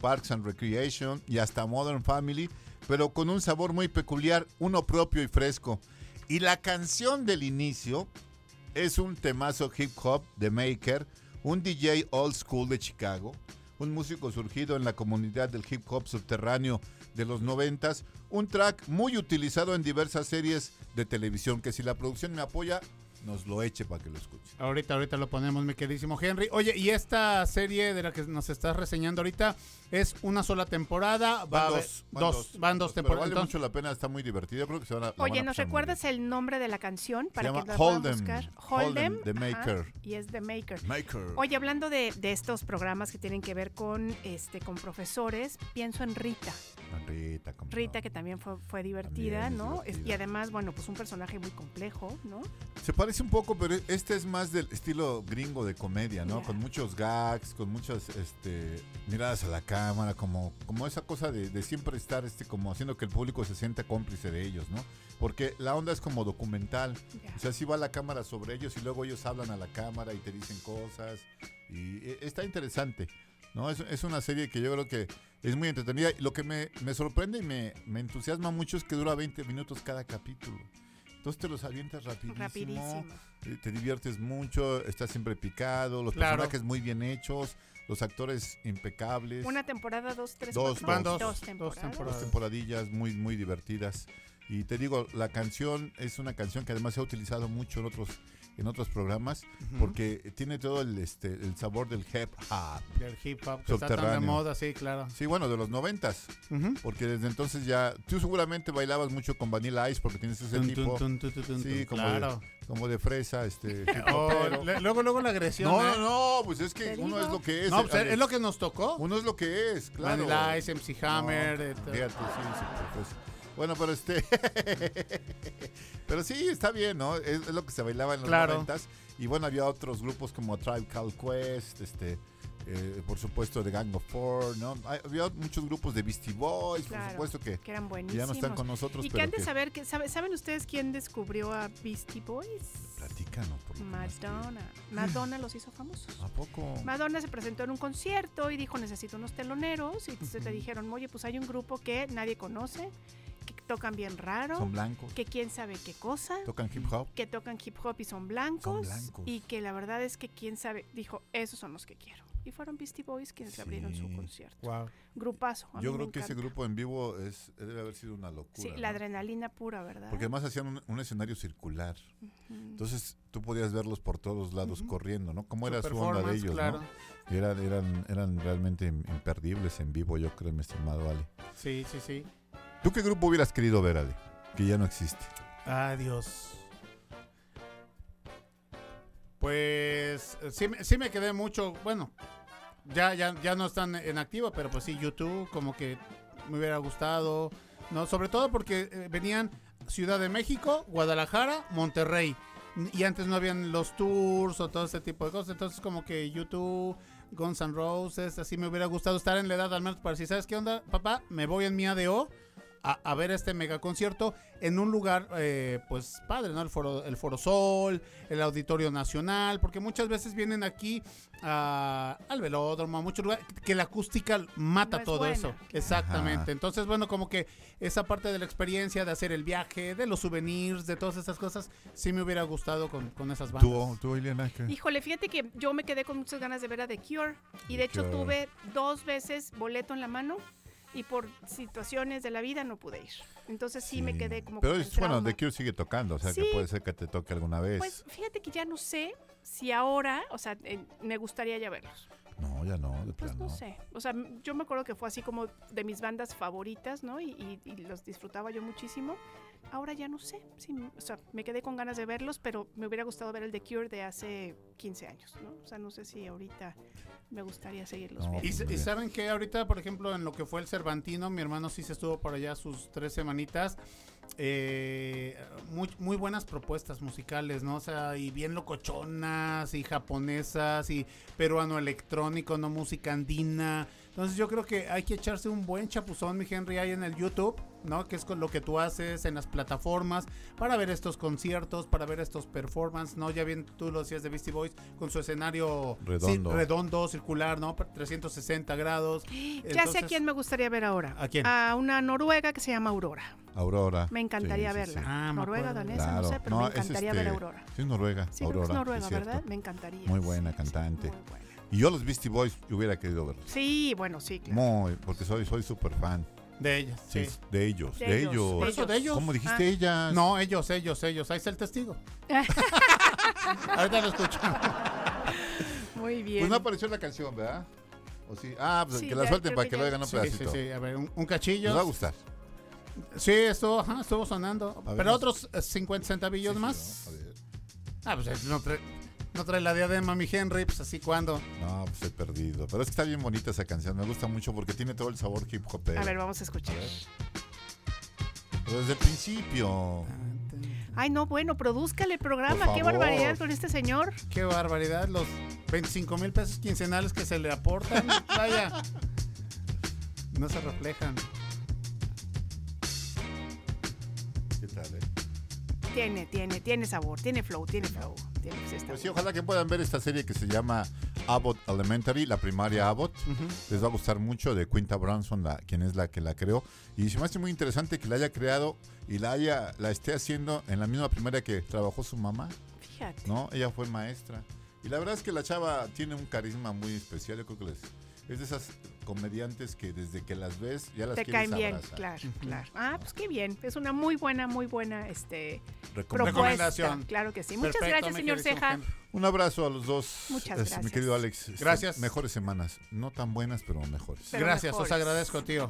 Parks and Recreation y hasta Modern Family, pero con un sabor muy peculiar, uno propio y fresco. Y la canción del inicio es un temazo hip hop de Maker, un D J old school de Chicago, un músico surgido en la comunidad del hip hop subterráneo de los noventas, un track muy utilizado en diversas series de televisión que si la producción me apoya, nos lo eche para que lo escuche. Ahorita, ahorita lo ponemos, mi queridísimo Henry. Oye, y esta serie de la que nos estás reseñando ahorita es una sola temporada. Van dos, van dos, dos, van dos temporadas. Vale mucho la pena, está muy divertida. Creo que se van a, Oye, ¿nos recuerdas el nombre de la canción? Para se que llama Hold Them, Hold Them, The Maker. Ajá, y es The Maker. Maker. Oye, hablando de, de estos programas que tienen que ver con, este, con profesores, pienso en Rita. Rita, como Rita no. que también fue, fue divertida, también ¿no? Divertida. Y además, bueno, pues un personaje muy complejo, ¿no? Se parece un poco, pero este es más del estilo gringo de comedia, ¿no? Yeah. Con muchos gags, con muchas este, miradas a la cámara, como, como esa cosa de, de siempre estar este, como haciendo que el público se sienta cómplice de ellos, ¿no? Porque la onda es como documental. Yeah. O sea, sí va la cámara sobre ellos y luego ellos hablan a la cámara y te dicen cosas. Y e, está interesante, ¿no? Es, es una serie que yo creo que es muy entretenida. Lo que me, me sorprende y me, me entusiasma mucho es que dura veinte minutos cada capítulo. Entonces te los avientas rapidísimo, rapidísimo. Te, te diviertes mucho, estás siempre picado, los claro. personajes muy bien hechos, los actores impecables. Una temporada, dos, tres, dos, cuatro, dos, dos, dos, temporadas. Dos temporadas. Dos temporadillas muy, muy divertidas. Y te digo, la canción es una canción que además se ha utilizado mucho en otros en otros programas, uh-huh, porque tiene todo el este el sabor del hip hop. Del hip hop que está tan de moda, sí, claro. Sí, bueno, de los noventas, uh-huh, porque desde entonces ya tú seguramente bailabas mucho con Vanilla Ice porque tienes ese tun, tipo, tun, tun, tun, tun, sí, como claro. De, como de fresa, este... oh, le, luego, luego la agresión. No, eh. no, pues es que uno es lo que es. No, pues eh, es lo que nos tocó. Uno es lo que es, claro. Vanilla Ice, M C Hammer... No, fíjate, todo. sí, sí, pues, bueno, pero este... pero sí, está bien, ¿no? Es, es lo que se bailaba en los noventas. Claro. Y bueno, había otros grupos como Tribe Called Quest, este... Eh, por supuesto, de Gang of Four, ¿no? Hay, había muchos grupos de Beastie Boys, claro, por supuesto que, que eran buenísimos. Ya no están con nosotros. Y pero que antes, que... a ver, que, ¿sabe, ¿saben ustedes quién descubrió a Beastie Boys? Platícanos, por favor. Madonna. Madonna los hizo famosos. ¿A poco? Madonna se presentó en un concierto y dijo, necesito unos teloneros. Y entonces uh-huh, le dijeron, oye, pues hay un grupo que nadie conoce, que tocan bien raro. Son blancos. Que quién sabe qué cosa. Tocan hip hop. Que tocan hip hop y son blancos. Son blancos. Y que la verdad es que quién sabe, dijo, esos son los que quiero. Y fueron Beastie Boys quienes sí. abrieron su concierto. Wow. Grupazo. Yo creo que encanta. Ese grupo en vivo es, debe haber sido una locura. Sí, ¿no? La adrenalina pura, ¿verdad? Porque además hacían un, un escenario circular. Uh-huh. Entonces tú podías verlos por todos lados uh-huh, corriendo, ¿no? Como era su onda de ellos, claro, ¿no? Eran, eran, eran realmente imperdibles en vivo, yo creo, mi estimado Ale. Sí, sí, sí. ¿Tú qué grupo hubieras querido ver, Ale? Que ya no existe. Adiós. Pues sí, sí me quedé mucho, bueno, ya ya ya no están en activo, pero pues sí, YouTube como que me hubiera gustado, no, sobre todo porque eh, venían Ciudad de México, Guadalajara, Monterrey, y antes no habían los tours o todo ese tipo de cosas, entonces como que YouTube, Guns N' Roses, así me hubiera gustado estar en la edad al menos para decir, ¿sabes qué onda, papá? Me voy en mi A D O a, a ver este megaconcierto en un lugar, eh, pues, padre, ¿no? El Foro, el Foro Sol, el Auditorio Nacional, porque muchas veces vienen aquí a, al velódromo, a muchos lugares, que la acústica mata no todo buena, eso. Claro. Exactamente. Ajá. Entonces, bueno, como que esa parte de la experiencia, de hacer el viaje, de los souvenirs, de todas esas cosas, sí me hubiera gustado con, con esas bandas. ¿Tú, tú, Ileana? ¿Qué? Híjole, fíjate que yo me quedé con muchas ganas de ver a The Cure, y de The hecho Cure. Tuve dos veces boleto en la mano, y por situaciones de la vida no pude ir. Entonces sí, sí. me quedé como... Pero es, bueno, The Cure sigue tocando, o sea sí, que puede ser que te toque alguna vez. Pues fíjate que ya no sé si ahora, o sea, eh, me gustaría ya verlos. No, ya no. De pues plan, no, no sé. O sea, yo me acuerdo que fue así como de mis bandas favoritas, ¿no? Y, y, y los disfrutaba yo muchísimo. Ahora ya no sé. Sí, o sea, me quedé con ganas de verlos, pero me hubiera gustado ver el The Cure de hace quince años, ¿no? O sea, no sé si ahorita me gustaría seguirlos no, viendo. ¿Y, y saben que ahorita, por ejemplo, en lo que fue el Cervantino, mi hermano sí se estuvo por allá sus tres semanitas. Eh, muy, muy buenas propuestas musicales, ¿no? O sea, y bien locochonas, y japonesas, y peruano electrónico, ¿no? Música andina. Entonces yo creo que hay que echarse un buen chapuzón, mi Henry, ahí en el YouTube, ¿no? Que es con lo que tú haces en las plataformas para ver estos conciertos, para ver estos performances, ¿no? Ya bien tú lo decías de Beastie Boys con su escenario redondo, sí, redondo circular, ¿no? trescientos sesenta grados. Entonces, ya sé a quién me gustaría ver ahora. ¿A quién? A una noruega que se llama Aurora. Aurora. Me encantaría sí, verla. Sí, sí. Ah, Noruega, danesa, claro, no sé, pero no, me encantaría es este, ver Aurora. Sí, es Noruega. Sí, Aurora, es Noruega, sí, ¿verdad? Me encantaría. Muy buena sí, cantante. Sí, muy buena. Y yo los Beastie Boys hubiera querido verlos. Sí, bueno, sí, claro. Muy, porque soy soy súper fan. De ellas. Sí, sí. De ellos. De, de ellos. ellos. ¿Por eso de ellos? ¿Cómo dijiste ah. ellas? No, ellos, ellos, ellos. Ahí está el testigo. Ahorita lo escuchamos. Muy bien. Pues no apareció la canción, ¿verdad? O sí. Ah, pues sí, que la suelten para que, que lo hagan un sí, pedacito. Sí, sí, sí. A ver, un, un cachillo. Nos va a gustar. Sí, estuvo, ajá, estuvo sonando. A pero ver, otros cincuenta centavillos sí, más. Sí, no, a ver. Ah, pues no trae, no trae la diadema, mi Henry, pues así cuando. No, pues he perdido. Pero es que está bien bonita esa canción. Me gusta mucho porque tiene todo el sabor hip hopero. A ver, vamos a escuchar. A Desde el principio. Ay, no, bueno, produzcale el programa. Qué barbaridad con este señor. Qué barbaridad. Los veinticinco mil pesos quincenales que se le aportan. Vaya. No se reflejan. Tiene, tiene, tiene sabor, tiene flow, tiene flow. Tiene, pues, pues sí, ojalá que puedan ver esta serie que se llama Abbott Elementary, la primaria Abbott. Uh-huh. Les va a gustar mucho, de Quinta Brunson, la, quien es la que la creó. Y se me hace muy interesante que la haya creado y la haya, la esté haciendo en la misma primaria que trabajó su mamá. Fíjate. ¿No? Ella fue maestra. Y la verdad es que la chava tiene un carisma muy especial. Yo creo que les, es de esas comediantes que desde que las ves ya las te quieres abrazar. Te caen bien, claro, claro. Ah, pues qué bien. Es una muy buena, muy buena este, recomendación. Propuesta. Claro que sí. Perfecto, muchas gracias, señor Ceja. Un abrazo a los dos. Muchas gracias. Es, mi querido Alex. Gracias. Mejores semanas. No tan buenas, pero mejores. Pero gracias, mejores. Os agradezco, tío.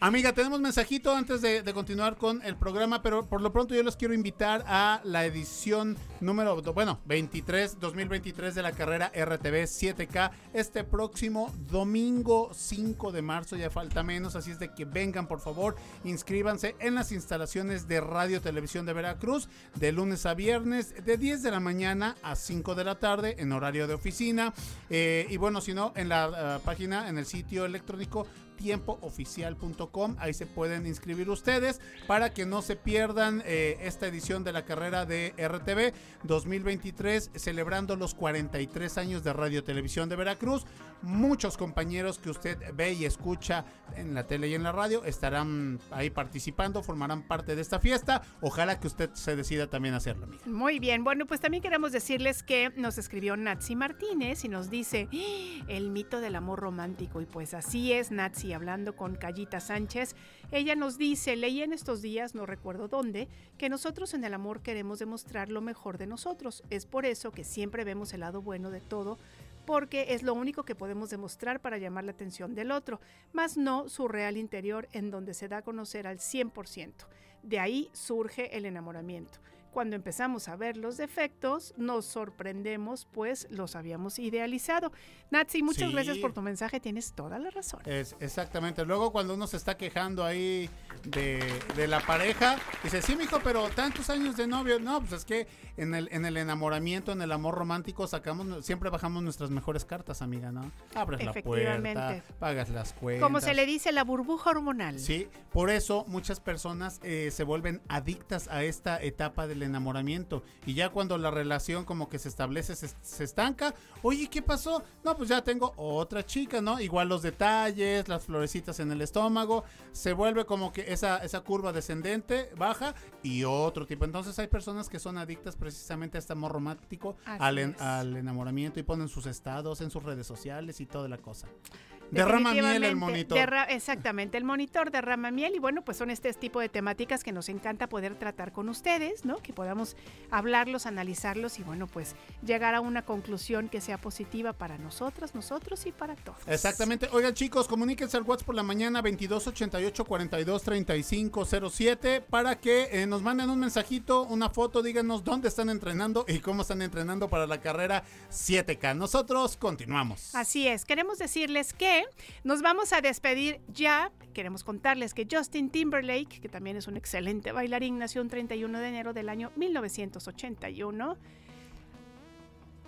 Amiga, tenemos mensajito antes de, de continuar con el programa, pero por lo pronto yo los quiero invitar a la edición número, bueno, veintitrés, dos mil veintitrés de la carrera R T V siete K, este próximo domingo cinco de marzo, ya falta menos, así es de que vengan, por favor, inscríbanse en las instalaciones de Radio Televisión de Veracruz, de lunes a viernes, de diez de la mañana a cinco de la tarde, en horario de oficina, eh, y bueno, si no, en la uh, página, en el sitio electrónico, tiempo oficial punto com, ahí se pueden inscribir ustedes para que no se pierdan eh, esta edición de la carrera de R T V dos mil veintitrés, celebrando los cuarenta y tres años de Radio Televisión de Veracruz. Muchos compañeros que usted ve y escucha en la tele y en la radio estarán ahí participando, formarán parte de esta fiesta. Ojalá que usted se decida también hacerlo, amiga. Muy bien, bueno, pues también queremos decirles que nos escribió Natsi Martínez y nos dice el mito del amor romántico, y pues así es, Natsi, hablando con Callita Sánchez. Ella nos dice, leí en estos días, no recuerdo dónde, que nosotros en el amor queremos demostrar lo mejor de nosotros. Es por eso que siempre vemos el lado bueno de todo, porque es lo único que podemos demostrar para llamar la atención del otro, más no su real interior, en donde se da a conocer al cien por ciento. De ahí surge el enamoramiento. Cuando empezamos a ver los defectos, nos sorprendemos, pues los habíamos idealizado. Natsi, muchas sí. gracias por tu mensaje, tienes toda la razón. Es, exactamente, luego cuando uno se está quejando ahí de, de la pareja, dice, sí, mijo, pero tantos años de novio. No, pues es que en el, en el enamoramiento, en el amor romántico, sacamos, siempre bajamos nuestras mejores cartas, amiga, ¿no? Abres la puerta, pagas las cuentas. Como se le dice, la burbuja hormonal. Sí, por eso muchas personas eh, se vuelven adictas a esta etapa del enamoramiento, y ya cuando la relación como que se establece, se, se estanca. Oye, ¿qué pasó? No, pues ya tengo otra chica, ¿no? Igual los detalles, las florecitas en el estómago, se vuelve como que esa, esa curva descendente, baja, y otro tipo. Entonces hay personas que son adictas precisamente a este amor romántico, al, en, al enamoramiento, y ponen sus estados en sus redes sociales y toda la cosa. Derrama miel el monitor. Derra- exactamente, el monitor derrama miel, y bueno, pues son este tipo de temáticas que nos encanta poder tratar con ustedes, ¿no? Que podamos hablarlos, analizarlos y bueno, pues llegar a una conclusión que sea positiva para nosotras, nosotros y para todos. Exactamente. Oigan, chicos, comuníquense al WhatsApp por la mañana veintidós ochenta y ocho cuarenta y dos treinta y cinco cero siete para que eh, nos manden un mensajito, una foto, díganos dónde están entrenando y cómo están entrenando para la carrera siete K. Nosotros continuamos. Así es, queremos decirles que nos vamos a despedir ya. Queremos contarles que Justin Timberlake, que también es un excelente bailarín, nació un treinta y uno de enero del año mil novecientos ochenta y uno.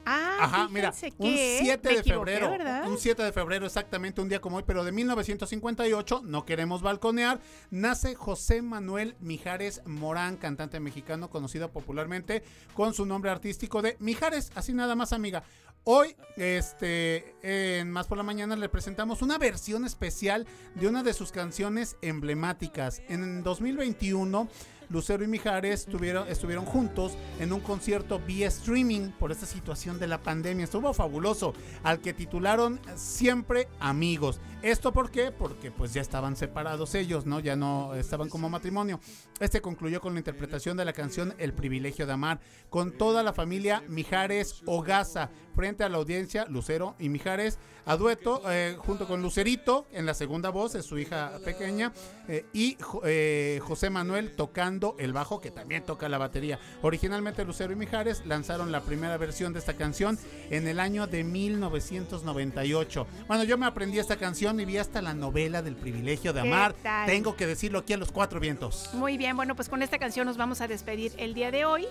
Ah, ajá, mira, un siete de febrero, ¿verdad? Un siete de febrero, exactamente, un día como hoy, pero de mil novecientos cincuenta y ocho, no queremos balconear, nace José Manuel Mijares Morán, cantante mexicano conocido popularmente con su nombre artístico de Mijares, así nada más, amiga. Hoy, este, en Más por la Mañana le presentamos una versión especial de una de sus canciones emblemáticas. En dos mil veintiuno, Lucero y Mijares tuvieron, estuvieron juntos en un concierto vía streaming por esta situación de la pandemia. Estuvo fabuloso, al que titularon Siempre Amigos. ¿Esto por qué? Porque pues ya estaban separados ellos, ¿no? Ya no estaban como matrimonio. Este concluyó con la interpretación de la canción El Privilegio de Amar, con toda la familia Mijares Ogaza, frente a la audiencia, Lucero y Mijares a dueto, eh, junto con Lucerito en la segunda voz, es su hija pequeña, eh, y eh, José Manuel tocando el bajo, que también toca la batería. Originalmente Lucero y Mijares lanzaron la primera versión de esta canción en el año de mil novecientos noventa y ocho. Bueno, yo me aprendí esta canción y vi hasta la novela del Privilegio de Amar. Tengo que decirlo aquí a los cuatro vientos. Muy bien, bueno, pues con esta canción nos vamos a despedir el día de hoy.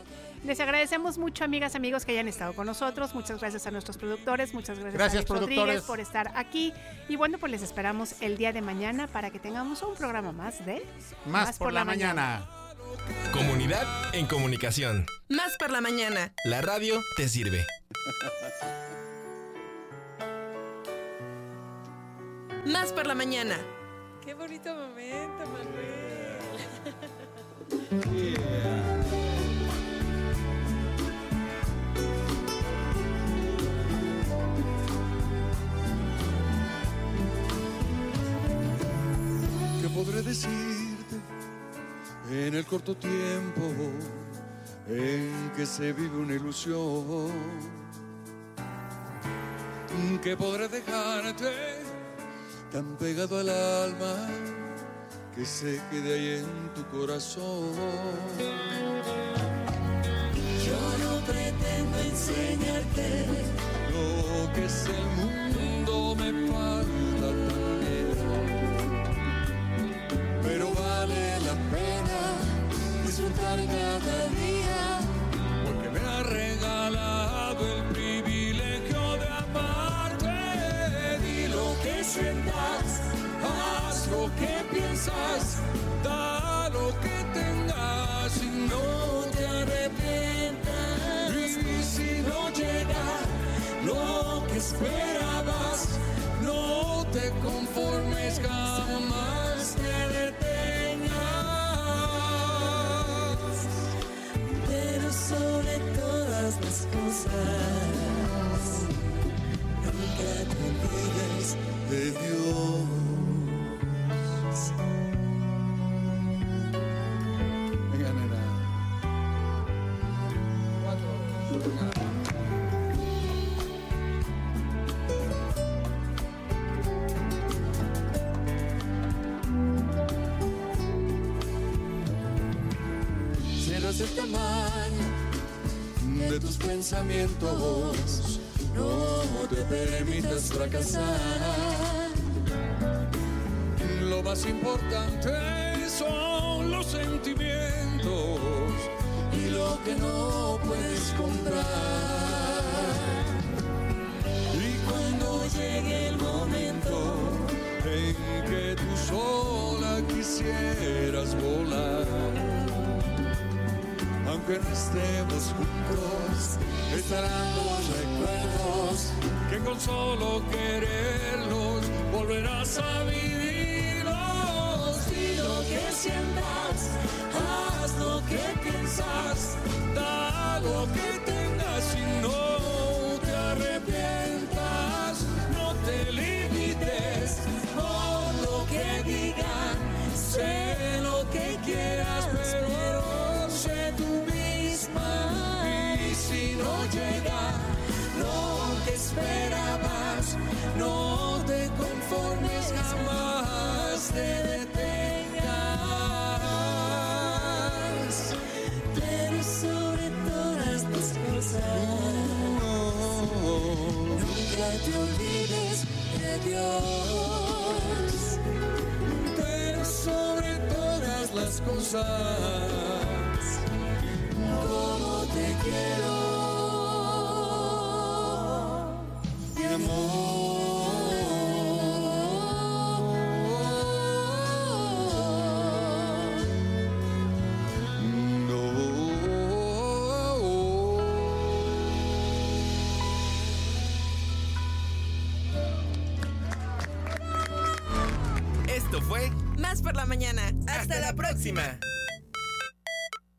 Les agradecemos mucho, amigas, amigos, que hayan estado con nosotros. Muchas gracias. Gracias a nuestros productores, muchas gracias, gracias a Alex Rodríguez por estar aquí. Y bueno, pues les esperamos el día de mañana para que tengamos un programa más de Más, más por, por la, la mañana. mañana. Comunidad en comunicación. Más por la mañana. La radio te sirve. Más por la mañana. Qué bonito momento, Manuel. Yeah. corto tiempo en que se vive una ilusión, que podré dejarte tan pegado al alma que se quede ahí en tu corazón. Yo no pretendo enseñarte lo que es el mundo, me falta también, pero vale la pena disfrutar cada día, porque me ha regalado el privilegio de amarte. Di lo que sientas, haz lo que piensas, da lo que tengas y no te arrepientas. Y si no llega lo que esperabas, no te conformes, jamás te detengas. Pero sobre todas las cosas, nunca te olvides de Dios. Venga, nena. Cuatro. El tamaño de tus pensamientos, no te permitas fracasar. Lo más importante son los sentimientos y lo que no puedes comprar. Y cuando llegue el momento en que tú sola quisieras volar, aunque no estemos juntos, estarán los recuerdos que con solo quererlos volverás a vivirlos. Di lo que sientas, haz lo que piensas, da lo que tengas y no te arrepientas. No te limites por lo que digan, sé lo que quieras, pero sé tú misma. Y si no llega lo que esperabas, no te conformes, jamás te detengas. Pero sobre todas las cosas, nunca te olvides de Dios. Pero sobre todas las cosas, como te quiero, mi amor. No. Esto fue Más por la Mañana. Hasta, Hasta la próxima. próxima.